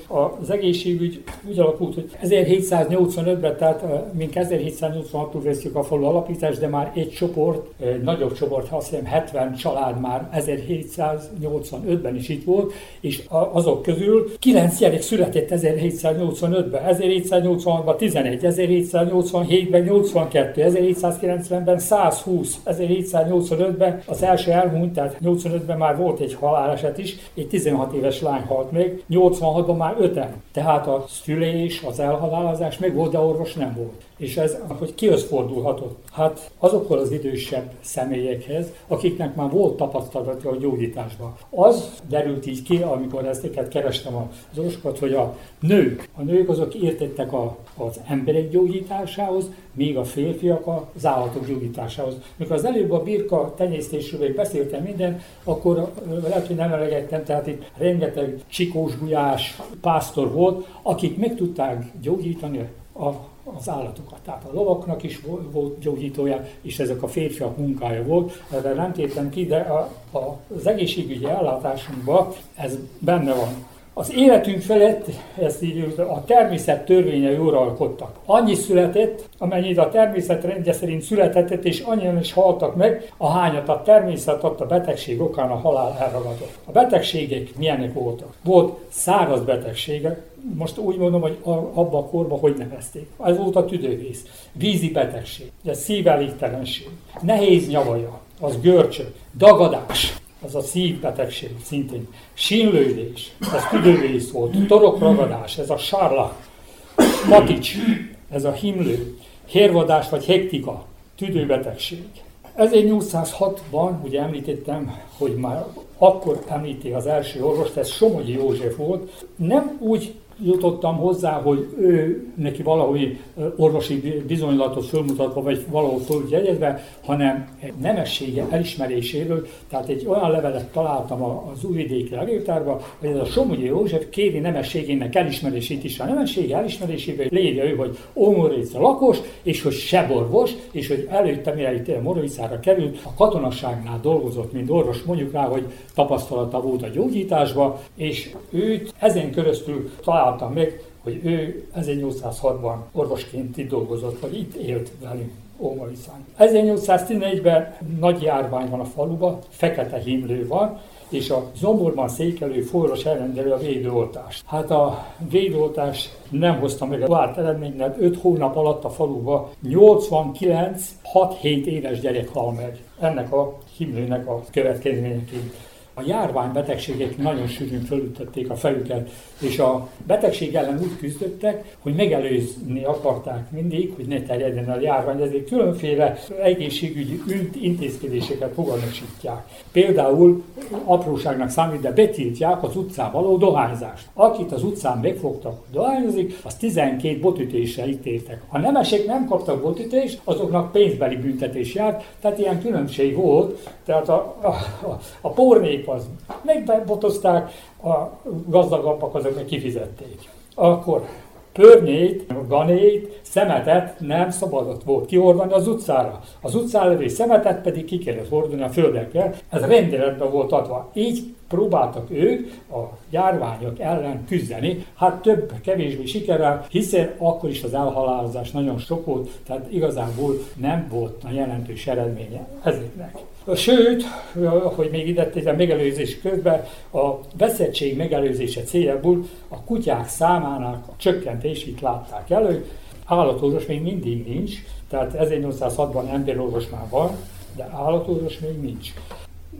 az egészségügy úgy alakult, hogy ezerhétszáznyolcvanötben, tehát mink ezerhétszáznyolcvanhattól kezdjük a falu alapítást, de már egy csoport, egy nagyobb csoport, azt hiszem hetven család már ezerhétszáznyolcvanötben is itt volt, és azok közül kilenc gyerek született ezerhétszáznyolcvanötben, ezerhétszáznyolcvanhatban tizenegy, ezerhétszáznyolcvanhétben nyolcvankettő, ezerhétszázkilencvenben százhúsz, ezerhétszáznyolcvanötben az első elhunyt, tehát nyolcvanötben már volt egy haláleset is, egy tizenhat éves lány halt meg, nyolcvanhatban már öten. Tehát a szülés, az elhalálozás meg volt, de orvos nem volt. És ez, hogy kihoz fordulhatott? Hát azokhoz az idősebb személyekhez, akiknek már volt tapasztalatja a gyógyításban. Az derült így ki, amikor ezteket kerestem az orvosokat, hogy a nők, a nők azok értettek a, az emberek gyógyításához, míg a férfiak az állatok gyógyításához. Mikor az előbb a birka tenyésztésről beszéltem minden, akkor lehet, hogy nem elegettem, tehát itt rengeteg csikósgulyás pásztor volt, akik meg tudták gyógyítani a az állatokat. Tehát a lovaknak is volt gyógyítója, és ezek a férfiak munkája volt, erre nem tértem ki, de a, a, az egészségügyi ellátásunkban ez benne van. Az életünk felett ezt így, a természet törvényei uralkodtak. Annyi született, amennyit a természet rendje szerint született, és annyian is haltak meg, ahányat a természet adta betegség okán a halál elragadott. A betegségek milyenek voltak? Volt száraz betegségek, most úgy mondom, hogy abban a korban hogy nevezték. Ez volt a tüdővész, vízi betegség, a szívelégtelenség, nehéz nyavaja, az görcsök, dagadás, az a szívbetegség szintén, sínlődés, ez tüdővész volt, torokragadás, ez a sárlák, patics, ez a himlő, hérvadás vagy hektika, tüdőbetegség. ezernyolcszázhatban, ugye említettem, hogy már akkor említi az első orvost, ez Somogy József volt, nem úgy jutottam hozzá, hogy ő neki valahogy orvosi bizonylatot fölmutatva, vagy valahol följegyezve, hanem egy nemessége elismeréséről, tehát egy olyan levelet találtam az újvidéki levéltárban, hogy ez a Somogyi József kéri nemességének elismerését is. A nemessége elismerésében leírja ő, hogy Ómoravica lakos, és hogy seborvos, és hogy előtte, mire itt Moravicára került, a katonaságnál dolgozott, mint orvos, mondjuk rá, hogy tapasztalata volt a gyógyításban, és őt ezen köröztül találtam meg, hogy ő ezernyolcszázhatban orvosként itt dolgozott, vagy itt élt velünk Ómaricán. ezernyolcszáztizenegyben nagy járvány van a faluban, fekete himlő van, és a Zomborban székelő forrás elrendelő a védőoltást. Hát a védőoltás nem hozta meg a várt eredményt, mert öt hónap alatt a faluba nyolcvankilenc hat-hét éves gyerek hal meg ennek a himlőnek a következményeként. A járványbetegségek nagyon sűrűn fölütötték a fejüket, és a betegség ellen úgy küzdöttek, hogy megelőzni akarták mindig, hogy ne terjedjen el a járvány, ezért különféle egészségügyi intézkedéseket fogalmasítják. Például apróságnak számít, de betiltják az utcán való dohányzást. Akit az utcán megfogtak, hogy dohányozik, az tizenkét botütésre ítéltek. A nemesek nem kaptak botütést, azoknak pénzbeli büntetés járt, tehát ilyen különbség volt, tehát a, a, a, a pornék az megbotozták, a gazdagabbak azok meg kifizették. Akkor pörnyét, ganét, szemetet nem szabadott volt kiordani az utcára. Az utcán levő szemetet pedig ki kellett hordani a földekre. Ez rendeletben volt adva. Így próbáltak ők a járványok ellen küzdeni, hát több-kevésbé sikerrel, hiszen akkor is az elhalálozás nagyon sok volt, tehát igazából nem volt a jelentős eredménye ezeknek. Sőt, hogy még ide tézem, megelőzés közben a veszettség megelőzése céljából a kutyák számának a csökkentését látták elő. Állatorvos még mindig nincs, tehát ezernyolcszázhatban emberorvos már van, de állatorvos még nincs.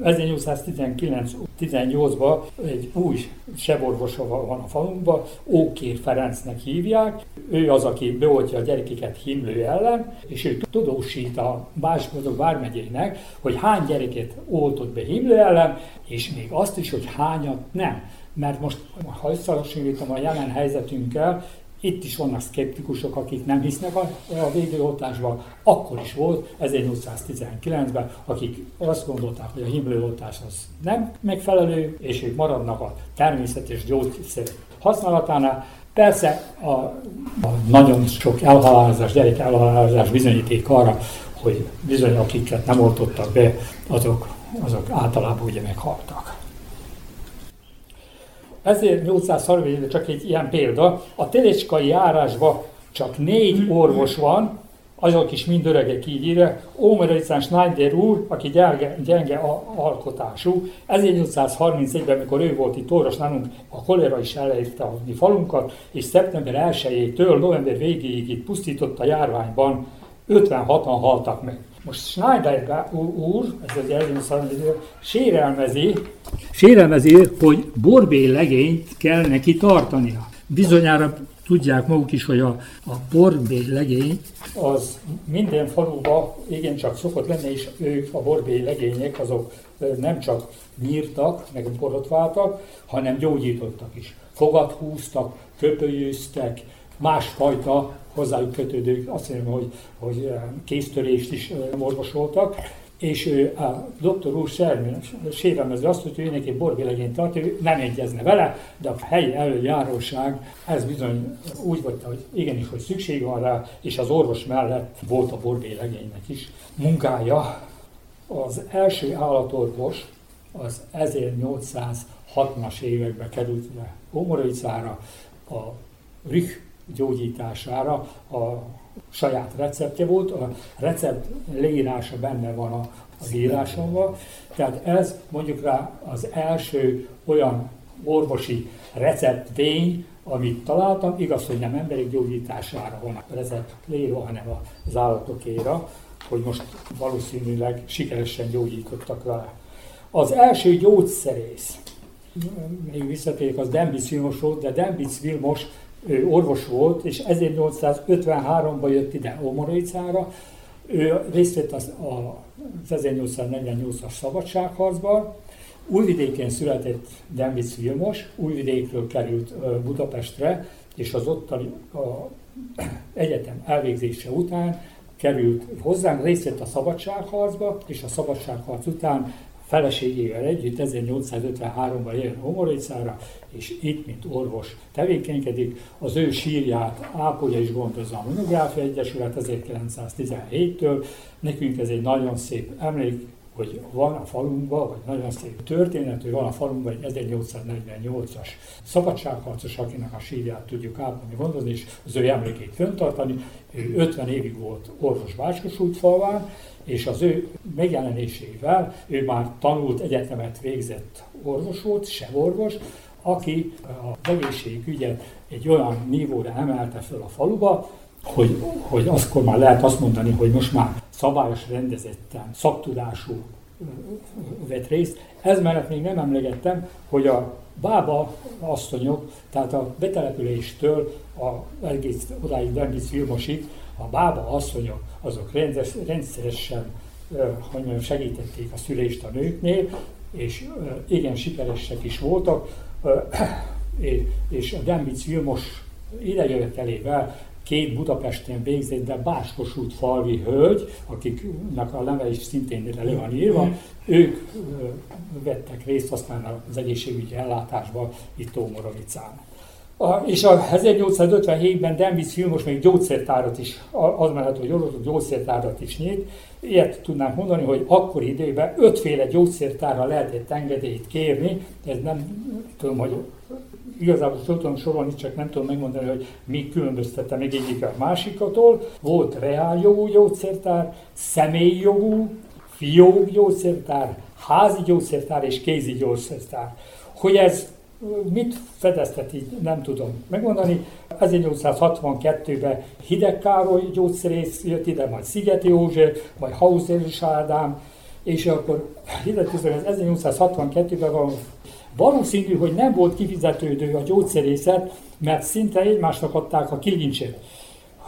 ezernyolcszáztizenkilenc tizennyolcban egy új seborvosa van a falunkban, Ókér Ferencnek hívják. Ő az, aki beoltja a gyerekeket himlő ellen, és ő tudósít a Bács-Boldog vármegyének, hogy hány gyereket oltott be himlő ellen, és még azt is, hogy hányat nem. Mert most, ha összehasonlítom a jelen helyzetünkkel, itt is vannak szkeptikusok, akik nem hisznek a, a védőoltásban. Akkor is volt, ezernyolcszáztizenkilencben, akik azt gondolták, hogy a himlőoltás az nem megfelelő, és ők maradnak a természetes gyógyszerek használatánál. Persze a, a nagyon sok elhalálozás, gyerek elhalálozás bizonyíték arra, hogy bizony akiket nem oltottak be, azok, azok általában ugye meghaltak. ezernyolcszázharminc, csak egy ilyen példa, a terecskai járásban csak négy orvos van, azok is mind öregek így írja, Ómoricán Schneider úr, aki gyenge, gyenge a, alkotású, ezernyolcszázharmincegyben, mikor ő volt itt orvos nálunk, a kolera is elérte a mi falunkat, és szeptember elsejétől november végéig itt pusztította járványban, ötvenhatan haltak meg. Most Schneider úr, ez az ezernyolcszázharmincegyben, sérelmezi, sérelmezi, hogy borbélylegényt kell neki tartania. Bizonyára tudják maguk is, hogy a, a borbélylegény az minden faluban igencsak szokott lenni, és ők a borbélylegények azok nem csak nyírtak, meg borotváltak, hanem gyógyítottak is. Fogat húztak, köpölyőztek, másfajta hozzájuk kötődők, azt hiszem, hogy, hogy kéztörést is orvosoltak. És a doktor úr sérelmezi azt, hogy ő neki borbélylegényt tart, ő nem egyezne vele, de a helyi előjáróság ez bizony úgy volt, hogy igenis, hogy szükség van rá, és az orvos mellett volt a borbélylegénynek is munkája. Az első állatorvos az ezernyolcszázhatvanas években került le Ómoravicára, a Rüch gyógyítására, a saját receptje volt, a recept leírása benne van a, az írásomban, tehát ez mondjuk rá az első olyan orvosi receptvény, amit találtam, igaz, hogy nem emberi gyógyítására van a recept leírva, hanem az állatokéra, hogy most valószínűleg sikeresen gyógyítottak vele. Az első gyógyszerész, még visszatérjük, az Dembitz Vilmos volt, de Dembitz Vilmos ő orvos volt, és ezernyolcszázötvenháromban jött ide Ómoravicára. Ő részt vett az, az ezernyolcszáznegyvennyolcas szabadságharcban. Újvidéken született Dembitz Vilmos, Újvidékről került Budapestre, és az ottani egyetem elvégzése után került hozzánk, részt vett a szabadságharcba, és a szabadságharc után feleségével együtt ezernyolcszázötvenháromban jön Ómoravicára, és itt, mint orvos tevékenykedik. Az ő sírját ápolja és gondozza a Monográfia Egyesület ezerkilencszáztizenhéttől. Nekünk ez egy nagyon szép emlék, hogy van a falunkban, vagy nagyon szép történet, hogy van a falunkban egy ezernyolcszáznegyvennyolcas szabadságharcos, akinek a sírját tudjuk ápolni, gondozni, és az ő emlékét fenntartani. Ő ötven évig volt orvos Bácskosújfalván, és az ő megjelenésével ő már tanult, egyetemet végzett orvos volt, seborvos, aki az egészségügyet egy olyan nívóra emelte fel a faluba, hogy, hogy azkor már lehet azt mondani, hogy most már szabályos rendezetten, szaktudású vett részt. Ez mellett még nem emlegettem, hogy a bába asszonyok, tehát a betelepüléstől a egész odáig Dembitz Vilmosig, a bába asszonyok azok rendszeresen segítették a szülést a nőknél, és igen sikeresek is voltak, és a Dembitz Vilmos idejövetelével két Budapesten végzett, de Bácskosújfalvi hölgy, akiknek a neve is szintén elő van írva, ők vettek részt aztán az egészségügyi ellátásban itt Ómoravicán. A, és a ezernyolcszázötvenhétben Dembitz Vilmos még gyógyszertárat is, az mellett, hogy orvosok gyógyszertárat is nyit. Ilyet tudnánk mondani, hogy akkori időben ötféle gyógyszertárra lehetett engedélyt kérni. Ez nem tudom, hogy igazából tudom sorolni, csak nem tudom megmondani, hogy mi különböztette meg egyik a másikatól. Volt reáljogú gyógyszertár, személyjogú, fiók gyógyszertár, házi gyógyszertár és kézi gyógyszertár. Hogy ez mit fedeztet, így nem tudom megmondani. ezernyolcszázhatvankettőben Hideg Károly gyógyszerész jött ide, majd Szigeti József, majd Hauser Ádám, és akkor ezernyolcszázhatvankettőben van. Valószínű, hogy nem volt kifizetődő a gyógyszerészet, mert szinte egymásnak adták a kilincsét.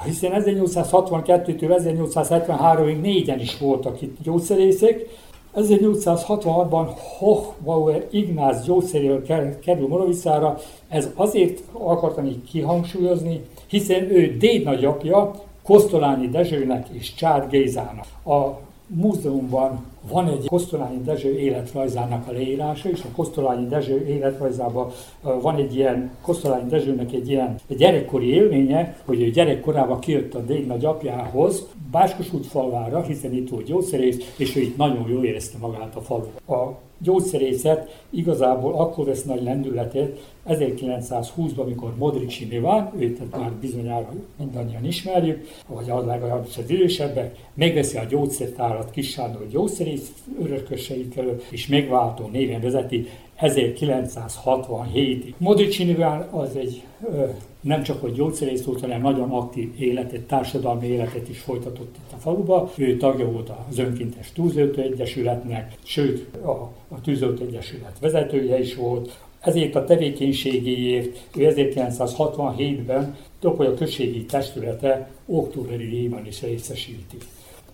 Hiszen ezernyolcszázhatvankettőtől ezernyolcszázhetvenháromig négyen is voltak itt gyógyszerészek. ezernyolcszázhatvanhatban Hochbauer Ignáz gyógyszeréről kerül Moravicára, ez azért akartam így kihangsúlyozni, hiszen ő dédnagyapja Kosztolányi Dezsőnek és Csád Gézának. A múzeumban Van egy Kosztolányi Dezső életrajzának a leírása, és a Kosztolányi Dezső életrajzában van egy ilyen, Kosztolányi Dezsőnek egy ilyen egy gyerekkori élménye, hogy ő gyerekkorában kijött a déd nagyapjához, Bácskosút falvára, hiszen itt volt gyógyszerész, és ő itt nagyon jól érezte magát a falu. A gyógyszerészet igazából akkor vesz nagy lendületet ezerkilencszázhúszban, amikor Modrici Niván, őt már bizonyára mindannyian ismerjük, vagy az legalábbis az idősebbek, megveszi a gyógyszertárat Kis Sándor gyógyszerész örököseitől, és megváltó néven vezeti ezerkilencszázhatvanhétig. Modrici Niván az egy ö, nem csak hogy gyógyszerész volt, hanem nagyon aktív életet, társadalmi életet is folytatott itt a faluba. Ő tagja volt az önkéntes tűzoltó egyesületnek, sőt a, a tűzoltó egyesület vezetője is volt. Ezért a tevékenységéért ő ezerkilencszázhatvanhétben Topoly a községi testülete októberi díjban is részesíti.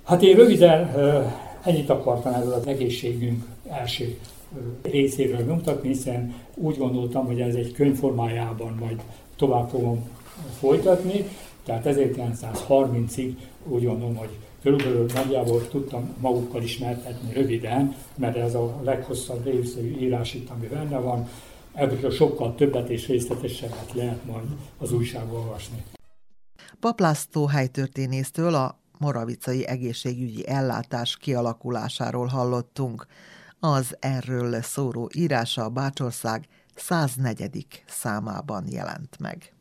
Hát én röviden ö, ennyit akartam erről az egészségünk első részéről nyomtatni, hiszen úgy gondoltam, hogy ez egy könyvformájában majd tovább fogom folytatni, tehát ezerkilencszázharmincig úgy gondolom, hogy körülbelül nagyjából tudtam magukkal ismertetni röviden, mert ez a leghosszabb részű írás itt, ami benne van, ebből sokkal többet és részletesebbet lehet majd az újságban olvasni. Papp László helytörténésztől a moravicai egészségügyi ellátás kialakulásáról hallottunk. Az erről szóró írása a Bácsország száznegyedik számában jelent meg.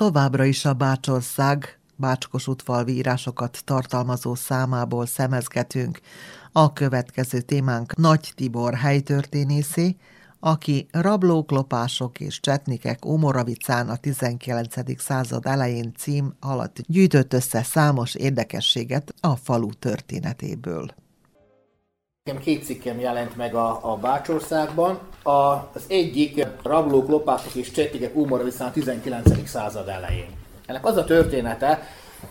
Továbbra is a Bácsország Bácskosútfalvi írásokat tartalmazó számából szemezgetünk. A következő témánk Nagy Tibor helytörténészé, aki rablók, lopások és csetnikek Ómoravicán a tizenkilencedik század elején cím alatt gyűjtött össze számos érdekességet a falu történetéből. Két cikkem jelent meg a, a Bácsországban. A, az egyik rablók, lopások és csetnikek Ómoravicán a tizenkilencedik század elején. Ennek az a története,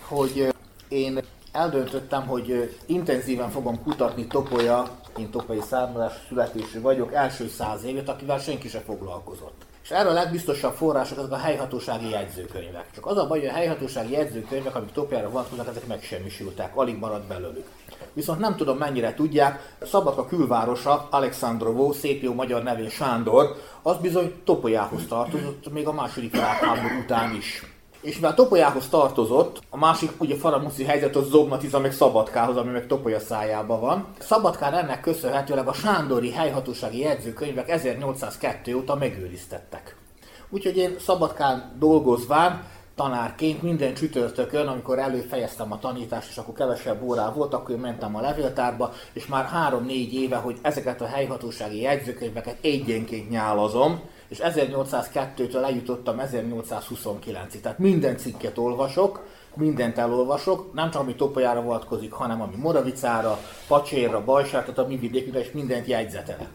hogy én eldöntöttem, hogy intenzíven fogom kutatni Topolya, én topolyi származású születésű vagyok, első száz évet, akivel senki sem foglalkozott. És erre a legbiztosabb források azok a helyhatósági jegyzőkönyvek. Csak az a baj, hogy a helyhatósági jegyzőkönyvek, amik Topjára vonatkoznak, ezek megsemmisültek, alig maradt belőlük. Viszont nem tudom, mennyire tudják, Szabadka külvárosa, Alexandrovó, szép jó magyar nevén Sándor, az bizony Topolyához tartozott még a második világháború után is. És mivel Topolyához tartozott, a másik ugye faramúci helyzet, az zognatiza meg Szabadkához, ami meg Topolya szájában van. Szabadkán ennek köszönhetőleg a sándori helyhatósági jegyzőkönyvek ezernyolcszázkettő óta megőriztettek. Úgyhogy én Szabadkán dolgozván, tanárként minden csütörtökön, amikor előfejeztem a tanítást, és akkor kevesebb órá volt, akkor én mentem a levéltárba, és már három-négy éve, hogy ezeket a helyhatósági jegyzőkönyveket egyenként nyálazom, és ezernyolcszázkettőtől eljutottam ezernyolcszázhuszonkilencig. Tehát minden cikket olvasok, mindent elolvasok, nem csak ami Topolyára vonatkozik, hanem ami Moravicára, Pacsérra, Bajsárra, tehát a mi vidékünkre, és mindent jegyzetelek.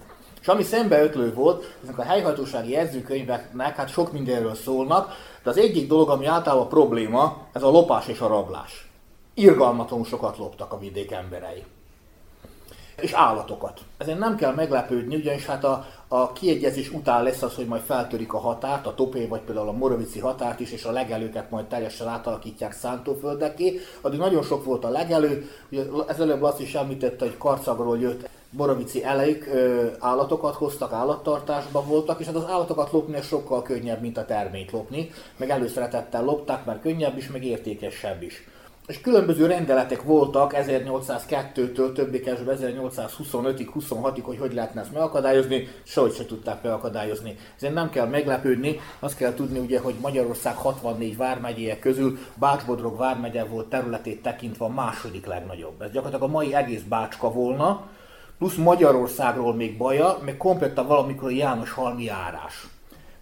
És ami szembeötlő volt, ezek a helyhatósági jegyzőkönyveknek hát sok mindenről szólnak, de az egyik dolog, ami általában probléma, ez a lopás és a rablás. Irgalmatlanul sokat loptak a vidék emberei. És állatokat. Ezen nem kell meglepődni, ugyanis hát a, a kiegyezés után lesz az, hogy majd feltörik a határt, a topé vagy például a moravici határt is, és a legelőket majd teljesen átalakítják szántóföldeké. Addig nagyon sok volt a legelő, ugye ez előbb azt is említette, hogy Karcagról jött moravici elejük állatokat hoztak, állattartásban voltak, és hát az állatokat lopni sokkal könnyebb, mint a terményt lopni, meg előszeretettel lopták, mert könnyebb is, meg értékesebb is. És különböző rendeletek voltak ezernyolcszázkettőtől többé-kevésbé ezernyolcszázhuszonötig, huszonhatig, hogy hogy lehetne ezt megakadályozni, sehogy se tudták megakadályozni. Ezért nem kell meglepődni, azt kell tudni ugye, hogy Magyarország hatvannégy vármegyéje közül Bács-Bodrog vármegye volt területét tekintve a második legnagyobb. Ez gyakorlatilag a mai egész Bácska volna, plusz Magyarországról még Baja, meg komplettan valamikor Jánoshalmi járás.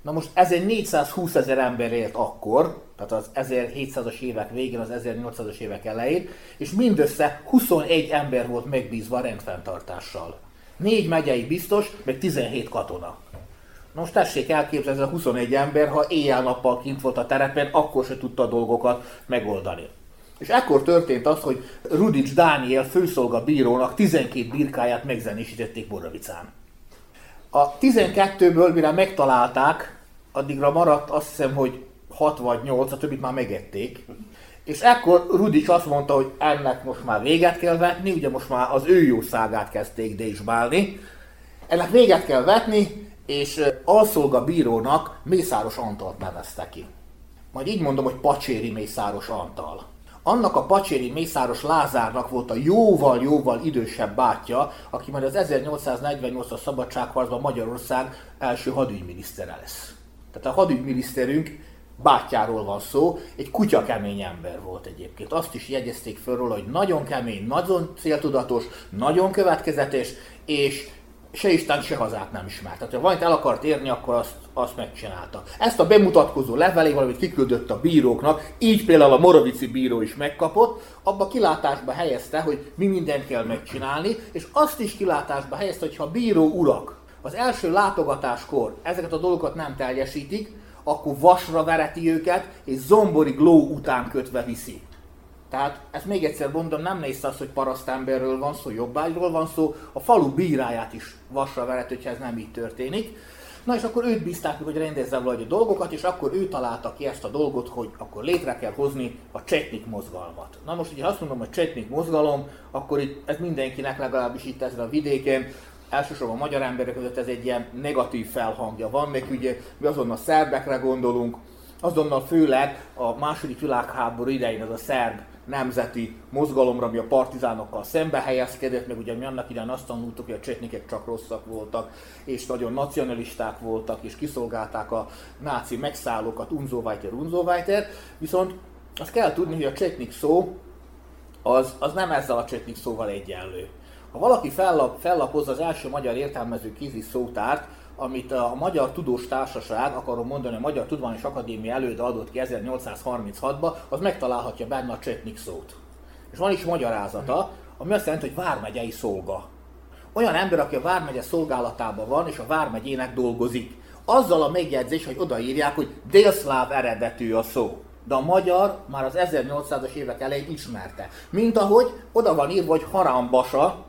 Na most ezernégyszázhúszezer ember élt akkor, tehát az ezerhétszázas évek végén, az ezernyolcszázas évek elején, és mindössze huszonegy ember volt megbízva a rendfenntartással. négy megyei biztos, meg tizenhét katona. Na most tessék elképzelni, ez a huszonegy ember, ha éjjel-nappal kint volt a terepen, akkor se tudta a dolgokat megoldani. És ekkor történt az, hogy Rudics Dániel főszolgabírónak tizenkét birkáját megzenésítették Moravicán. A tizenkettőből, mire megtalálták, addigra maradt azt hiszem, hogy hat vagy nyolc, a többit már megették. És ekkor Rudics azt mondta, hogy ennek most már véget kell vetni, ugye most már az ő jószágát kezdték dézsbálni. Ennek véget kell vetni, és alszolgabírónak Mészáros Antalt nevezte ki. Majd így mondom, hogy Pacséri Mészáros Antal. Annak a pacséri Mészáros Lázárnak volt a jóval-jóval idősebb bátyja, aki majd az ezernyolcszáznegyvennyolcas szabadságharcban Magyarország első hadügyminisztere lesz. Tehát a hadügyminiszterünk bátyjáról van szó, egy kutyakemény ember volt egyébként. Azt is jegyezték föl róla, hogy nagyon kemény, nagyon céltudatos, nagyon következetes, és se Isten, se hazát nem ismert. Tehát ha valamit el akart érni, akkor azt, azt megcsinálta. Ezt a bemutatkozó levelé valamit kiküldött a bíróknak, így például a moravici bíró is megkapott, abba kilátásba helyezte, hogy mi mindent kell megcsinálni, és azt is kilátásba helyezte, hogy ha bíró urak az első látogatáskor ezeket a dolgokat nem teljesítik, akkor vasra vereti őket, és zomborig ló után kötve viszi. Tehát ezt még egyszer mondom, nem nézsz az, hogy parasztemberről van szó, jobbágyról van szó, a falu bíráját is vasra verett, hogyha ez nem így történik. Na és akkor őt bízták meg, hogy rendezze valahogy a dolgokat, és akkor ő találta ki ezt a dolgot, hogy akkor létre kell hozni a csetnik mozgalmat. Na most, hogyha azt mondom, hogy csetnik mozgalom, akkor itt, ez mindenkinek legalábbis itt ezen a vidéken, elsősorban a magyar emberek között ez egy ilyen negatív felhangja van, meg ugye mi azonnal szerbekre gondolunk, azonnal főleg a második világháború idején az a szerb nemzeti mozgalomra, ami a partizánokkal szembe helyezkedett, meg ugye mi annak idején azt tanultuk, hogy a csetnikek csak rosszak voltak, és nagyon nacionalisták voltak, és kiszolgálták a náci megszállókat, unzóvájter, unzóvájter, viszont azt kell tudni, hogy a csetnik szó az, az nem ezzel a csetnik szóval egyenlő. Ha valaki fellap, fellapozza az első magyar értelmező kézi szótárt, amit a Magyar Tudós Társaság, akarom mondani, a Magyar Tudományos Akadémia elődre adott ki ezernyolcszázharminchatban, az megtalálhatja benne a csetnik szót. És van is magyarázata, ami azt jelenti, hogy vármegyei szolga. Olyan ember, aki a vármegye szolgálatában van, és a vármegyének dolgozik. Azzal a megjegyzés, hogy odaírják, hogy délszláv eredetű a szó. De a magyar már az ezernyolcszázas évek elején ismerte. Mint ahogy oda van írva, hogy harambasa,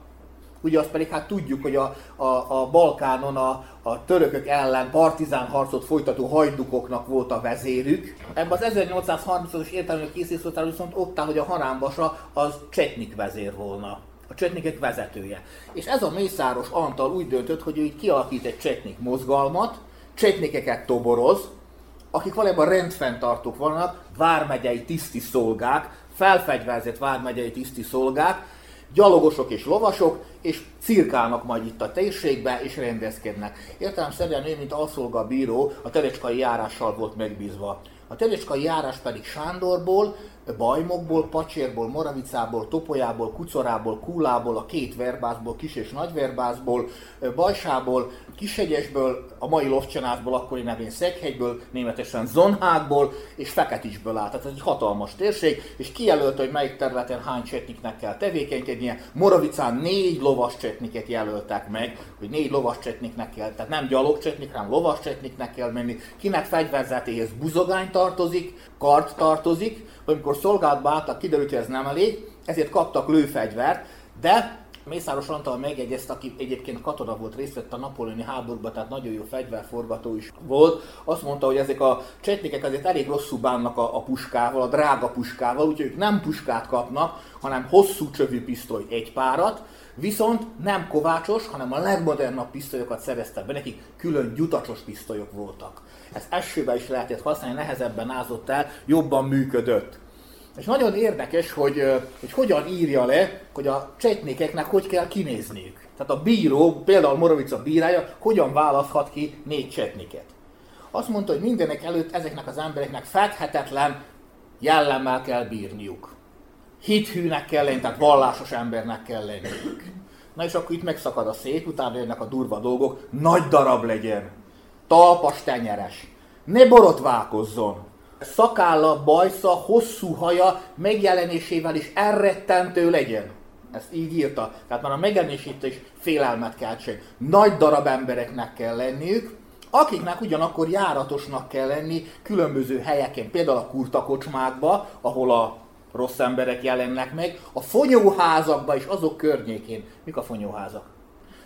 ugye azt pedig hát tudjuk, hogy a, a, a Balkánon a, a törökök ellen partizán harcot folytató hajdukoknak volt a vezérük. Ebben az ezernyolcszázharmincas értelemben készítőtáról viszont ott áll, hogy a harámbasa az csetnik vezér volna. A csetnikek vezetője. És ez a Mészáros Antal úgy döntött, hogy ő kialakít egy csetnik mozgalmat, csetnikeket toboroz, akik valójában rendfenntartók vannak, vármegyei tiszti szolgák, felfegyverzett vármegyei tiszti szolgák, gyalogosok és lovasok, és cirkálnak majd itt a térségbe, és rendezkednek. Értelemszerűen ő, mint alszolgabíró, a terecskai járással volt megbízva. A terecskai járás pedig Sándorból, Bajmokból, Pacsérból, Moravicából, Topolyából, Kucorából, Kullából, a két verbászból, Kis- és Nagyverbászból, Bajsából, Kishegyesből, a mai Lovcsanászból, akkori nevén Szeghegyből, németesen Zonhákból és Feketicsből áll. Tehát ez egy hatalmas térség, és kijelölte, hogy melyik területen hány csetniknek kell tevékenykednie. Moravicán négy lovas csetniket jelöltek meg, hogy négy lovas csetniknek kell, tehát nem gyalog csetnik, hanem lovas csetniknek kell menni. Kinek fegyverzetéhez buzogány tartozik, kard tartozik. Amikor szolgálatba álltak, kiderült, hogy ez nem elég, ezért kaptak lőfegyvert, de Mészáros Antal megjegyezte, aki egyébként katona volt, részt vett a napóleoni háborúba, tehát nagyon jó fegyverforgató is volt. Azt mondta, hogy ezek a csetnikek azért elég rosszul bánnak a, a puskával, a drága puskával, úgyhogy ők nem puskát kapnak, hanem hosszú csövű pisztoly, egy párat, viszont nem kovácsos, hanem a legmodernabb pisztolyokat szereztek be, nekik külön gyutacsos pisztolyok voltak. Ez esőben is lehetett használni, nehezebben ázott el, jobban működött. És nagyon érdekes, hogy, hogy hogyan írja le, hogy a csetnikeknek hogy kell kinézniük. Tehát a bíró, például Moravica bírája, hogyan választhat ki négy csetniket. Azt mondta, hogy mindenek előtt ezeknek az embereknek fedhetetlen jellemmel kell bírniuk. Hithűnek kell lenni, tehát vallásos embernek kell lenniük. Na és akkor itt megszakad a szép, utána jönnek a durva dolgok, nagy darab legyen, talpas tenyeres, ne borotválkozzon, szakálla, bajsza, hosszú haja megjelenésével is elrettentő legyen. Ezt így írta, tehát már a megjelenésétől is félelmet keltsen. Nagy darab embereknek kell lenniük, akiknek ugyanakkor járatosnak kell lenni különböző helyeken, például a kurtakocsmákba, ahol a rossz emberek jelennek meg, a fonyóházakba és azok környékén. Mik a fonyóházak?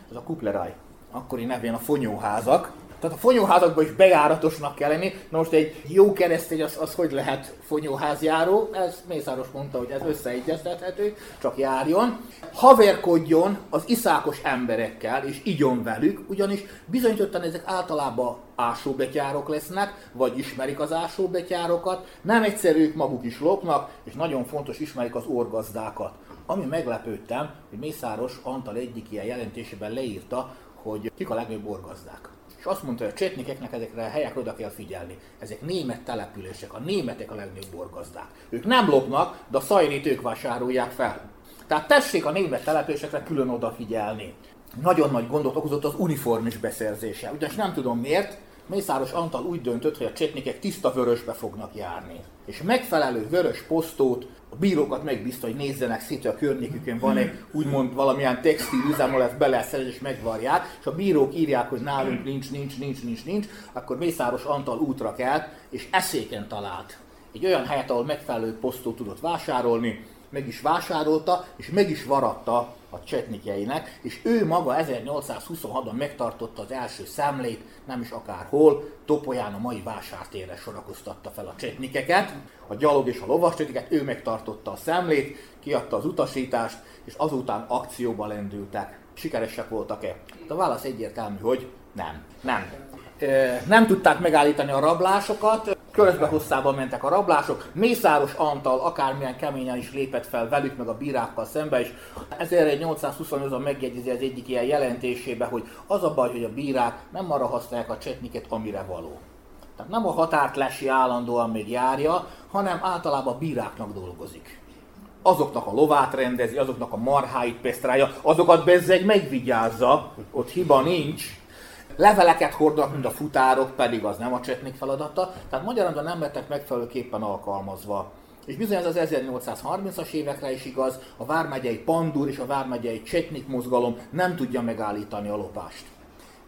Ez a kupleraj, akkori nevén a fonyóházak. Tehát a fonyóházakban is bejáratosnak kell lenni. Na most egy jó keresztény az, az hogy lehet fonyóházjáró? Ez Mészáros mondta, hogy ez összeegyeztethető, csak járjon. Haverkodjon az iszákos emberekkel és igyon velük, ugyanis bizonyítottan ezek általában ásóbetyárok lesznek, vagy ismerik az ásóbetyárokat, nem egyszerűk, maguk is lopnak, és nagyon fontos, ismerik az orgazdákat. Ami meglepődtem, hogy Mészáros Antal egyik ilyen jelentésében leírta, hogy kik a legnagyobb orgazdák. És azt mondta, hogy a csetnikeknek ezekre a helyekre oda kell figyelni. Ezek német települések, a németek a legnagyobb borgazdák. Ők nem lopnak, de a szajnit ők vásárolják fel. Tehát tessék a német településekre külön odafigyelni. Nagyon nagy gondot okozott az uniformis beszerzése. Ugyanis nem tudom miért, Mészáros Antal úgy döntött, hogy a csetnikek tiszta vörösbe fognak járni. És megfelelő vörös posztót, a bírókat megbízta, hogy nézzenek szét, hogy a környékükön van egy úgymond valamilyen textilüzem, ahol ezt be lehet szerezni és megvarják, és a bírók írják, hogy nálunk nincs, nincs, nincs, nincs, nincs, akkor Mészáros Antal útra kelt, és eszéken talált egy olyan helyet, ahol megfelelő posztót tudott vásárolni, meg is vásárolta, és meg is varatta a csetnikjeinek, és ő maga ezernyolcszázhuszonhatban megtartotta az első szemlét, nem is akárhol, Topolyán a mai vásártérre sorakoztatta fel a csetnikeket, a gyalog és a lovas csetniket, ő megtartotta a szemlét, kiadta az utasítást, és azután akcióba lendültek. Sikeresek voltak-e? A válasz egyértelmű, hogy nem. Nem. Nem tudták megállítani a rablásokat, körözbehosszában mentek a rablások, Mészáros Antal akármilyen keményen is lépett fel velük, meg a bírákkal szembe is. ezernyolcszázhuszonnyolcban megjegyzi az egyik ilyen jelentésébe, hogy az a baj, hogy a bírák nem arra használják a csetniket, amire való. Tehát nem a határt lesi állandóan még járja, hanem általában a bíráknak dolgozik. Azoknak a lovát rendezi, azoknak a marháit pesztrálja, azokat bezzeg megvigyázza, ott hiba nincs. Leveleket hordanak, mint a futárok, pedig az nem a csetnik feladata, tehát magyarán nem lettek megfelelőképpen alkalmazva. És bizony ez az ezernyolcszázharmincas évekre is igaz, a vármegyei pandúr és a vármegyei csetnik mozgalom nem tudja megállítani a lopást.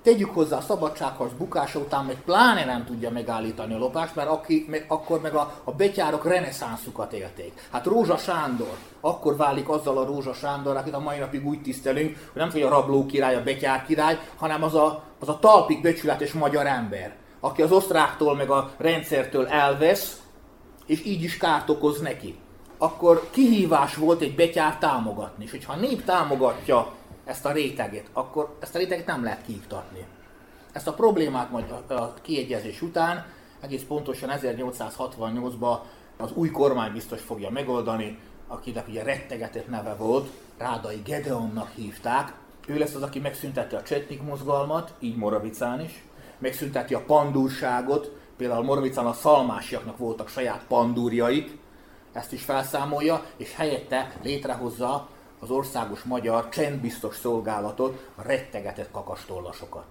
Tegyük hozzá, a szabadságharc bukása után meg pláne nem tudja megállítani a lopást, mert aki, meg, akkor meg a, a betyárok reneszánszukat élték. Hát Rózsa Sándor, akkor válik azzal a Rózsa Sándor, akit a mai napig úgy tisztelünk, hogy nem csak a rabló király, a betyár király, hanem az a, az a talpig becsületes magyar ember, aki az osztráktól meg a rendszertől elvesz, és így is kárt okoz neki. Akkor kihívás volt egy betyár támogatni, és hogyha nép támogatja ezt a réteget, akkor ezt a réteget nem lehet kiiktatni. Ezt a problémát majd a kiegyezés után, egész pontosan ezernyolcszázhatvannyolcban az új kormány biztos fogja megoldani, akinek ugye rettegetett neve volt, Rádai Gedeonnak hívták. Ő lesz az, aki megszüntette a csetnik mozgalmat, így Moravicán is, megszünteti a pandúrságot, például Moravicán a szalmásiaknak voltak saját pandúrjaik, ezt is felszámolja, és helyette létrehozza az országos magyar csendbiztos szolgálatot, a rettegetett kakastollasokat.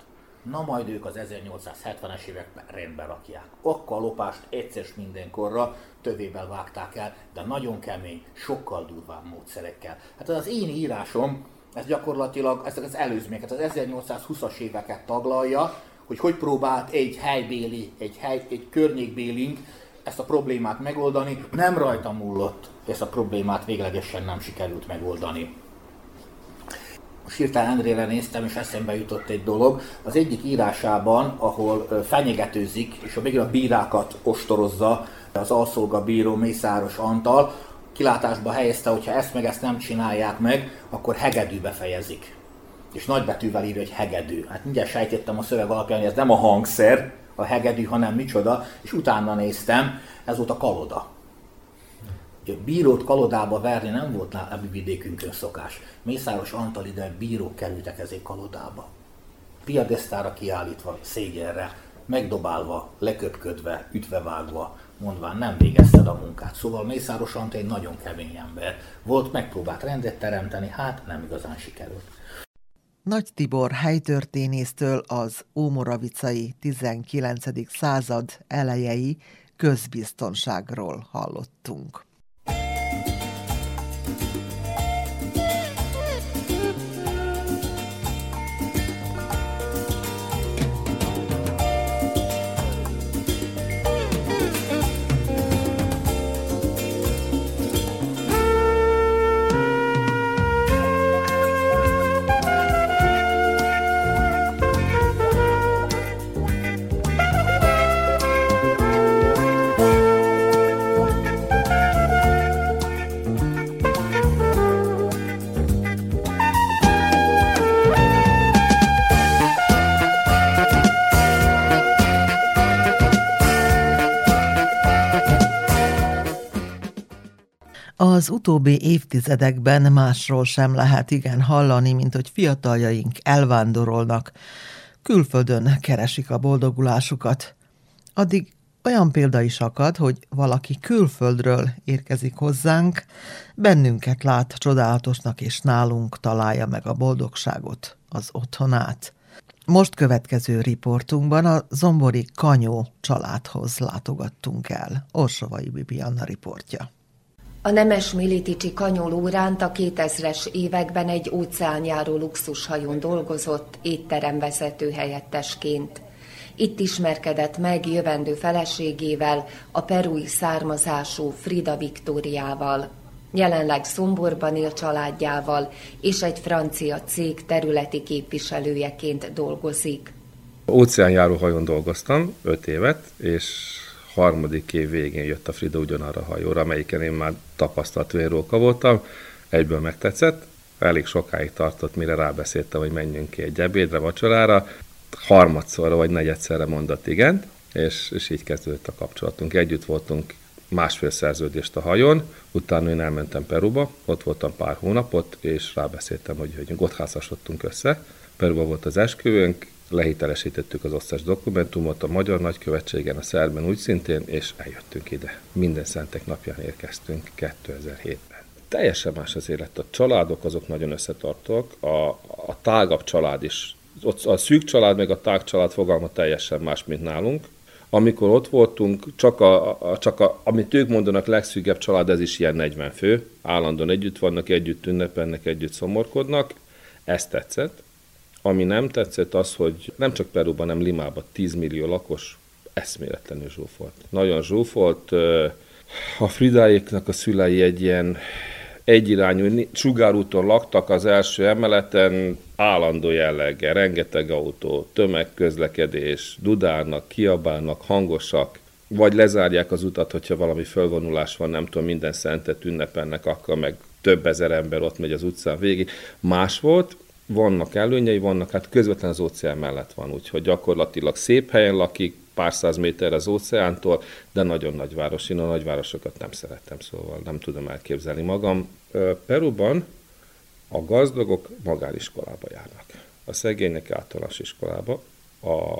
Na majd ők az ezernyolcszázhetvenes években rendbe rakják. Akkor a lopást egyszer mindenkorra tövével vágták el, de nagyon kemény, sokkal durvább módszerekkel. Hát az én írásom, ez gyakorlatilag ezek az előzményeket, az ezernyolcszázhúszas éveket taglalja, hogy hogy próbált egy helybéli, egy, hely, egy környékbélink ezt a problémát megoldani, nem rajta múlott, ezt a problémát véglegesen nem sikerült megoldani. Most hirtelen Endrére néztem, és eszembe jutott egy dolog. Az egyik írásában, ahol fenyegetőzik, és a végül a bírákat ostorozza az alszolgabíró Mészáros Antal, kilátásba helyezte, hogyha ezt meg ezt nem csinálják meg, akkor hegedűbe fejezik. És nagybetűvel írja, hogy hegedű. Hát mindjárt sejtettem a szöveg alapján, hogy ez nem a hangszer, a hegedű, hanem micsoda, és utána néztem, ez volt a kaloda. Bírót kalodába verni nem volt a mi vidékünkön szokás. Mészáros Antal ide bírók kerültek ezért kalodába. Piadesztára kiállítva, szégyenre, megdobálva, leköpködve, ütvevágva, mondván nem végezted a munkát. Szóval Mészáros Antal egy nagyon kemény ember volt, megpróbált rendet teremteni, hát nem igazán sikerült. Nagy Tibor helytörténésztől az ómoravicai tizenkilencedik század elejei közbiztonságról hallottunk. Az utóbbi évtizedekben másról sem lehet igen hallani, mint hogy fiataljaink elvándorolnak, külföldön keresik a boldogulásukat. Addig olyan példa is akad, hogy valaki külföldről érkezik hozzánk, bennünket lát csodálatosnak, és nálunk találja meg a boldogságot, az otthonát. Most következő riportunkban a zombori Kanyó családhoz látogattunk el. Orsovai Bibianna riportja. A nemes militicsi Kanyó Lóránt a kétezres években egy óceánjáró luxushajón dolgozott étteremvezető helyettesként. Itt ismerkedett meg jövendő feleségével, a perui származású Frida Viktóriával. Jelenleg Zomborban él családjával, és egy francia cég területi képviselőjeként dolgozik. Óceánjáró hajón dolgoztam öt évet, és harmadik év végén jött a Frida ugyanarra a hajóra, amelyiken én már tapasztalt vérróka voltam, egyből megtetszett, elég sokáig tartott, mire rábeszéltem, hogy menjünk ki egy ebédre, vacsorára, harmadszorra vagy negyedszerre mondott igent, és, és így kezdődött a kapcsolatunk. Együtt voltunk másfél szerződést a hajón, utána én elmentem Peruba, ott voltam pár hónapot, és rábeszéltem, hogy jöjjünk, ott házasodtunk össze. Peruba volt az esküvőnk, lehitelesítettük az összes dokumentumot a magyar nagykövetségen, a szerben úgy szintén, és eljöttünk ide. Minden szentek napján érkeztünk kétezer-hétben. Teljesen más az élet. A családok azok nagyon összetartók, a, a tágabb család is. A szűk család meg a tág család fogalma teljesen más, mint nálunk. Amikor ott voltunk, csak, a, a, csak a, amit ők mondanak, legszűkebb család, ez is ilyen negyven fő. Állandóan együtt vannak, együtt ünnepelnek, együtt szomorkodnak. Ez tetszett. Ami nem tetszett az, hogy nem csak Perúban, hanem Limában tíz millió lakos eszméletlenül zsúfolt. Nagyon zsúfolt. A Fridáéknak a szülei egy ilyen egyirányú sugárúton laktak az első emeleten, állandó jelleggel, rengeteg autó, tömegközlekedés, dudálnak, kiabálnak, hangosak, vagy lezárják az utat, hogyha valami fölvonulás van, nem tudom, minden szentet ünnepelnek, akkor meg több ezer ember ott megy az utcán végig. Más volt. Vannak előnyei, vannak, hát közvetlen az óceán mellett van, úgyhogy gyakorlatilag szép helyen lakik, pár száz méterre az óceántól, de nagyon nagyváros. Én a nagyvárosokat nem szerettem, szóval nem tudom elképzelni magam. Peruban a gazdagok magániskolába járnak, a szegények általános iskolába, a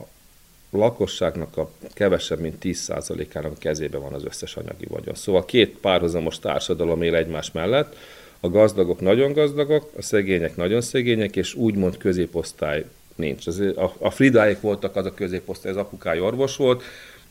lakosságnak a kevesebb, mint tíz százalékának kezében van az összes anyagi vagyon. Szóval két párhuzamos társadalom él egymás mellett, a gazdagok nagyon gazdagok, a szegények nagyon szegények, és úgymond középosztály nincs. A Fridáik voltak az a középosztály, az apukája orvos volt,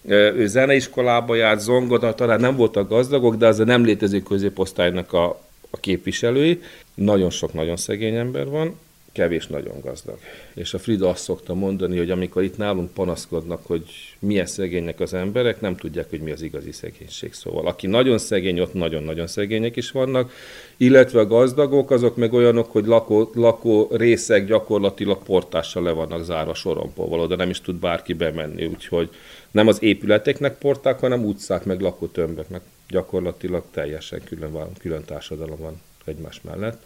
ő zeneiskolába járt, zongora, talán nem voltak gazdagok, de az a nem létező középosztálynak a, a képviselői. Nagyon sok nagyon szegény ember van, kevés nagyon gazdag. És a Frida azt szokta mondani, hogy amikor itt nálunk panaszkodnak, hogy milyen szegények az emberek, nem tudják, hogy mi az igazi szegénység. Szóval aki nagyon szegény, ott nagyon-nagyon szegények is vannak, illetve a gazdagok azok meg olyanok, hogy lakó, lakó részek gyakorlatilag portással le vannak zárva sorompóval, oda nem is tud bárki bemenni, úgyhogy nem az épületeknek porták, hanem utcák meg lakótömböknek. Gyakorlatilag teljesen külön, külön társadalom van egymás mellett.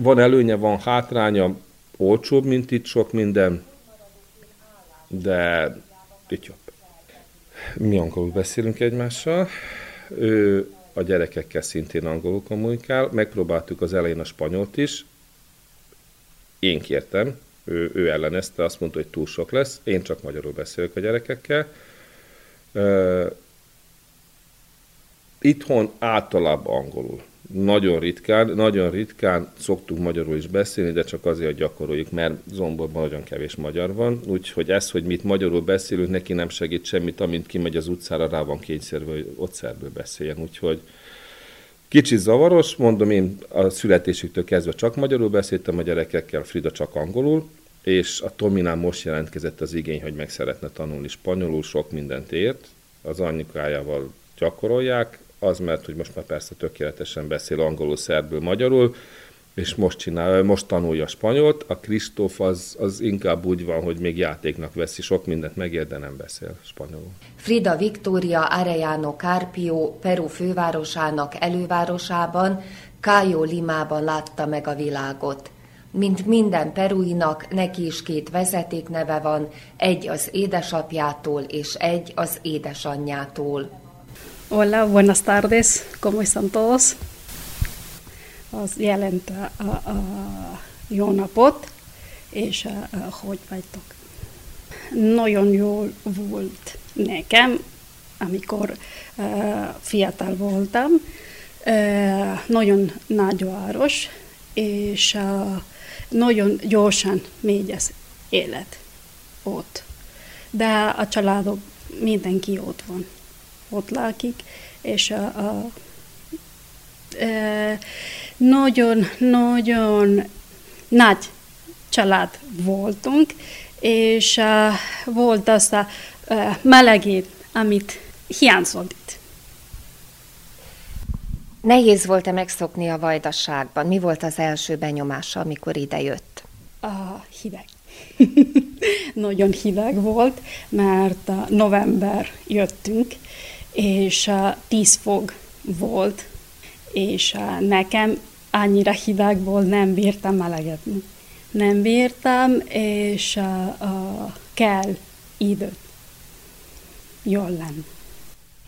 Van előnye, van hátránya, olcsóbb, mint itt sok minden, de itt jobb. Mi angolul beszélünk egymással, ő a gyerekekkel szintén angolul kommunikál, megpróbáltuk az elején a spanyolt is, én kértem, ő, ő ellenezte, azt mondta, hogy túl sok lesz, én csak magyarul beszélök a gyerekekkel. Itthon általában angolul. Nagyon ritkán, nagyon ritkán szoktuk magyarul is beszélni, de csak azért, hogy gyakoroljuk, mert Zomborban nagyon kevés magyar van, úgyhogy ez, hogy mi itt magyarul beszélünk, neki nem segít semmit, amint kimegy az utcára, rá van kényszerve, hogy ott szerbül beszéljen, úgyhogy kicsit zavaros, mondom, én a születésüktől kezdve csak magyarul beszéltem a gyerekekkel, Frida csak angolul, és a Tominál most jelentkezett az igény, hogy meg szeretne tanulni spanyolul, sok mindent ért, az anyukájával gyakorolják, az, mert hogy most már persze tökéletesen beszél angolul, szerbül, magyarul, és most, csinál, most tanulja a spanyolt. A Kristóf az, az inkább úgy van, hogy még játéknak veszi, sok mindent megér, de nem beszél spanyolul. Frida Viktória Arellano Carpio Peru fővárosának elővárosában, Cayo Limában látta meg a világot. Mint minden peruinak, neki is két vezetékneve van, egy az édesapjától és egy az édesanyjától. Hola, buenas tardes, ¿cómo están todos? Az jelent a, a, a jó napot, és a, a, hogy vagytok. Nagyon jól volt nekem, amikor a, fiatal voltam, a, nagyon nagyváros, és a, nagyon gyorsan megy az élet ott. De a családok mindenki ott van. Ott lakik, és a, a, e, nagyon, nagyon nagy család voltunk, és a, volt az a, a melegét, amit hiányzott. Nehéz volt-e megszokni a vajdaságban? Mi volt az első benyomása, amikor idejött? A hideg. Nagyon hideg volt, mert a november jöttünk, és uh, tíz fok volt, és uh, nekem annyira hideg volt, nem bírtam melegedni. Nem bírtam, és uh, uh, kell időt. Jól lenni.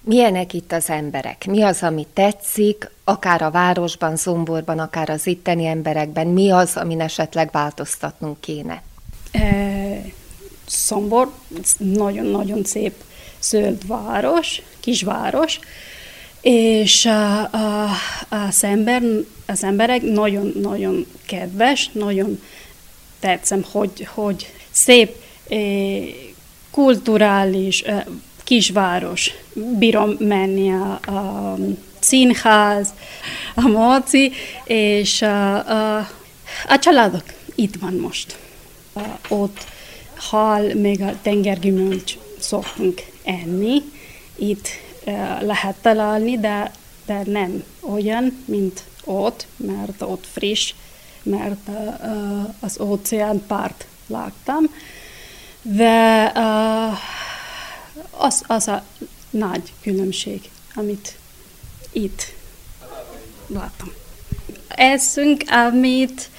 Milyenek itt az emberek? Mi az, ami tetszik, akár a városban, Zomborban, akár az itteni emberekben? Mi az, amin esetleg változtatnunk kéne? Eh, Zombor, nagyon-nagyon szép zöld város, kisváros, és a, a, az, ember, az emberek nagyon-nagyon kedves, nagyon tetszem, hogy, hogy szép, eh, kulturális eh, kisváros. Bírom menni a, a színház, a mozi, és a, a, a családok itt van most. Ott hal, még a tengergyümölcs szoktunk enni, itt uh, lehet találni, de, de nem olyan, mint ott, mert ott friss, mert uh, az óceánpart láttam, de uh, az, az a nagy különbség, amit itt láttam. Eszünk, amit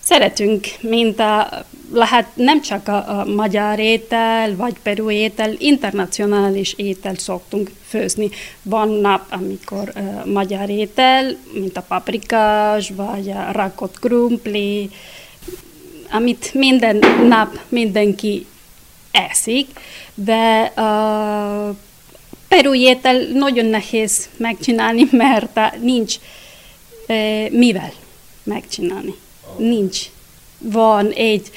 szeretünk, mint a lehet nem csak a, a magyar étel, vagy peru étel, internacionális étel szoktunk főzni. Van nap, amikor uh, magyar étel, mint a paprikás, vagy a rakott krumpli, amit minden nap mindenki eszik, de a perui étel nagyon nehéz megcsinálni, mert nincs mivel megcsinálni. Nincs. Van egy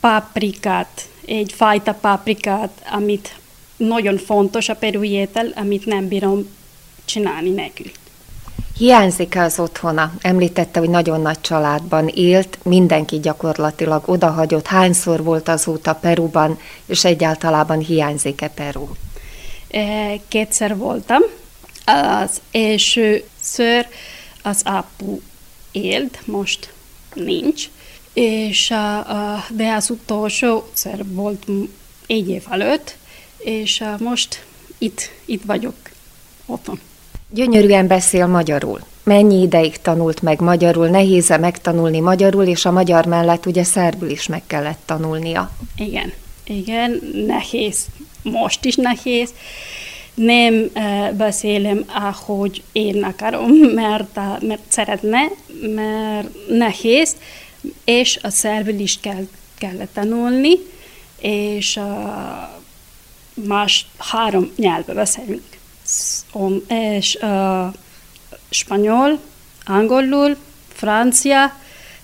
paprikát, egy fajta paprikát, amit nagyon fontos a perui étel, amit nem bírom csinálni nélkül. Hiányzik-e az otthona? Említette, hogy nagyon nagy családban élt, mindenki gyakorlatilag odahagyott. Hányszor volt azóta Peruban, és egyáltalában hiányzik-e Peru? Kétszer voltam. Az elsőször az apu élt, most nincs, és, de az utolsószor volt egy év előtt, és most itt, itt vagyok otthon. Gyönyörűen beszél magyarul. Mennyi ideig tanult meg magyarul? Nehéz-e megtanulni magyarul, és a magyar mellett ugye szerbül is meg kellett tanulnia? Igen, igen, nehéz. Most is nehéz. Nem beszélem, ahogy én akarom, mert, mert szeretne, mert nehéz, és a szerbül is kell, kell tanulni, és más három nyelven beszélünk. És uh, spanyol, angolul, francia,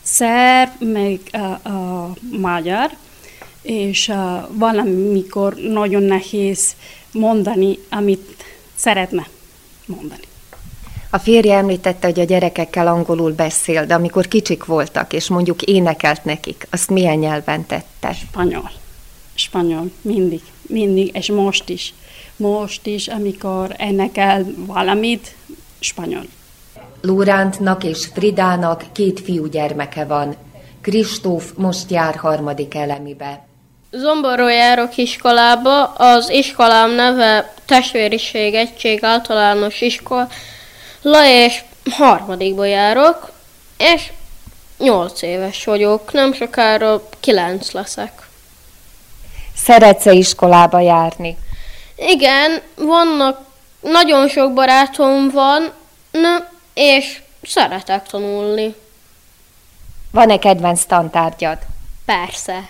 szerb, meg uh, uh, magyar, és uh, valamikor nagyon nehéz mondani, amit szeretne mondani. A férje említette, hogy a gyerekekkel angolul beszél, de amikor kicsik voltak, és mondjuk énekelt nekik, azt milyen nyelven tette? Spanyol. Spanyol, mindig, mindig, és most is. Most is, amikor énekel valamit, spanyol. Lórántnak és Fridának két fiúgyermeke van. Kristóf most jár harmadik elemibe. Zomborról járok iskolába. Az iskolám neve Testvériség Egység Általános Iskola, és harmadikba járok, és nyolc éves vagyok. Nem sokára kilenc leszek. Szeretsz-e iskolába járni? Igen, vannak, nagyon sok barátom van, és szeretek tanulni. Van-e kedvenc tantárgyad? Persze.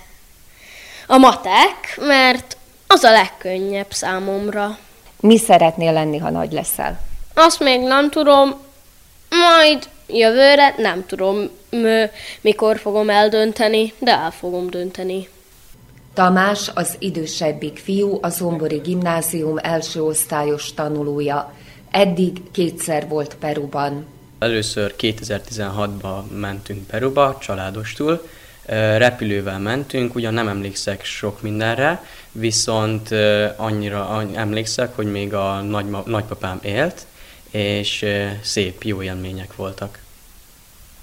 A matek, mert az a legkönnyebb számomra. Mi szeretnél lenni, ha nagy leszel? Azt még nem tudom, majd jövőre nem tudom, mikor fogom eldönteni, de el fogom dönteni. Tamás, az idősebbik fiú, a Zombori Gimnázium első osztályos tanulója. Eddig kétszer volt Peruban. Először kétezer-tizenhatban mentünk Peruba, családostul. Repülővel mentünk, ugyan nem emlékszek sok mindenre, viszont annyira emlékszek, hogy még a nagyma, nagypapám élt, és szép, jó élmények voltak.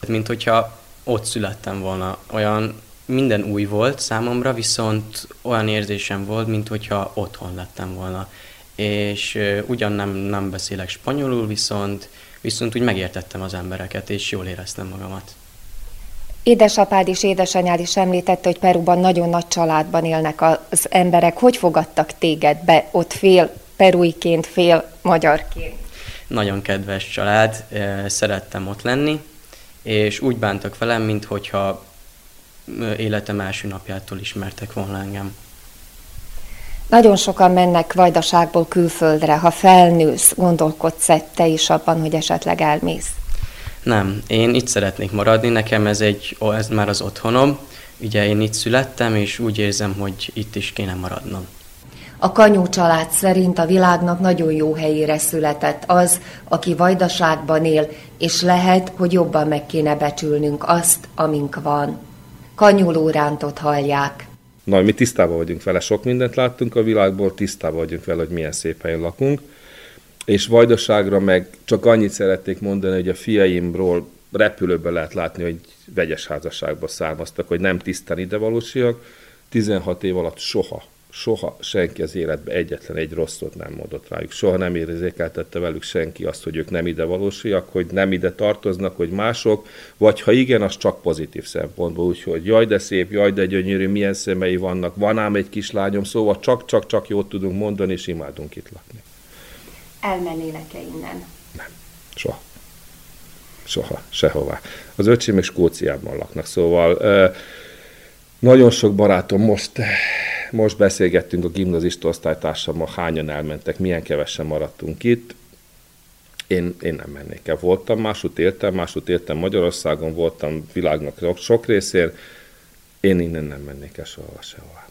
Mint hogyha ott születtem volna, olyan... Minden új volt számomra, viszont olyan érzésem volt, mint hogyha otthon lettem volna. És ugyan nem, nem beszélek spanyolul, viszont, viszont úgy megértettem az embereket, és jól éreztem magamat. Édesapád és édesanyád is említette, hogy Peruban nagyon nagy családban élnek az emberek. Hogy fogadtak téged be? Ott fél peruiként, fél magyarként. Nagyon kedves család, szerettem ott lenni, és úgy bántak velem, mint hogyha életem első napjától ismertek volna engem. Nagyon sokan mennek vajdaságból külföldre. Ha felnősz, gondolkodsz-e te is abban, hogy esetleg elmész? Nem, én itt szeretnék maradni. Nekem ez, egy, ez már az otthonom. Ugye én itt születtem, és úgy érzem, hogy itt is kéne maradnom. A Kanyó család szerint a világnak nagyon jó helyére született az, aki vajdaságban él, és lehet, hogy jobban meg kéne becsülnünk azt, amink van. Kanyú Lórántot hallják. Na, mi tisztában vagyunk vele, sok mindent láttunk a világból, tisztában vagyunk vele, hogy milyen szép helyen lakunk. És Vajdaságra meg csak annyit szeretnék mondani, hogy a fiaimról repülőben lehet látni, hogy vegyes házasságba származtak, hogy nem tisztán idevalósiak. tizenhat év alatt soha, soha senki az életben egyetlen egy rosszot nem mondott rájuk. Soha nem érzékeltette velük senki azt, hogy ők nem idevalósiak, hogy nem ide tartoznak, hogy mások, vagy ha igen, az csak pozitív szempontból. Úgyhogy jaj, de szép, jaj, de gyönyörű, milyen szemei vannak, van ám egy kislányom, szóval csak-csak-csak jót tudunk mondani, és imádunk itt lakni. Elmennének-e innen? Nem, soha. Soha, sehová. Az öcsém és Skóciában laknak, szóval... Nagyon sok barátom most most beszélgettünk a gimnazista osztálytársammal, hányan elmentek, milyen kevesen maradtunk itt. Én, én nem mennék el. Voltam, másút éltem, másút éltem Magyarországon, voltam világnak sok részén. Én innen nem mennék el soha sehová.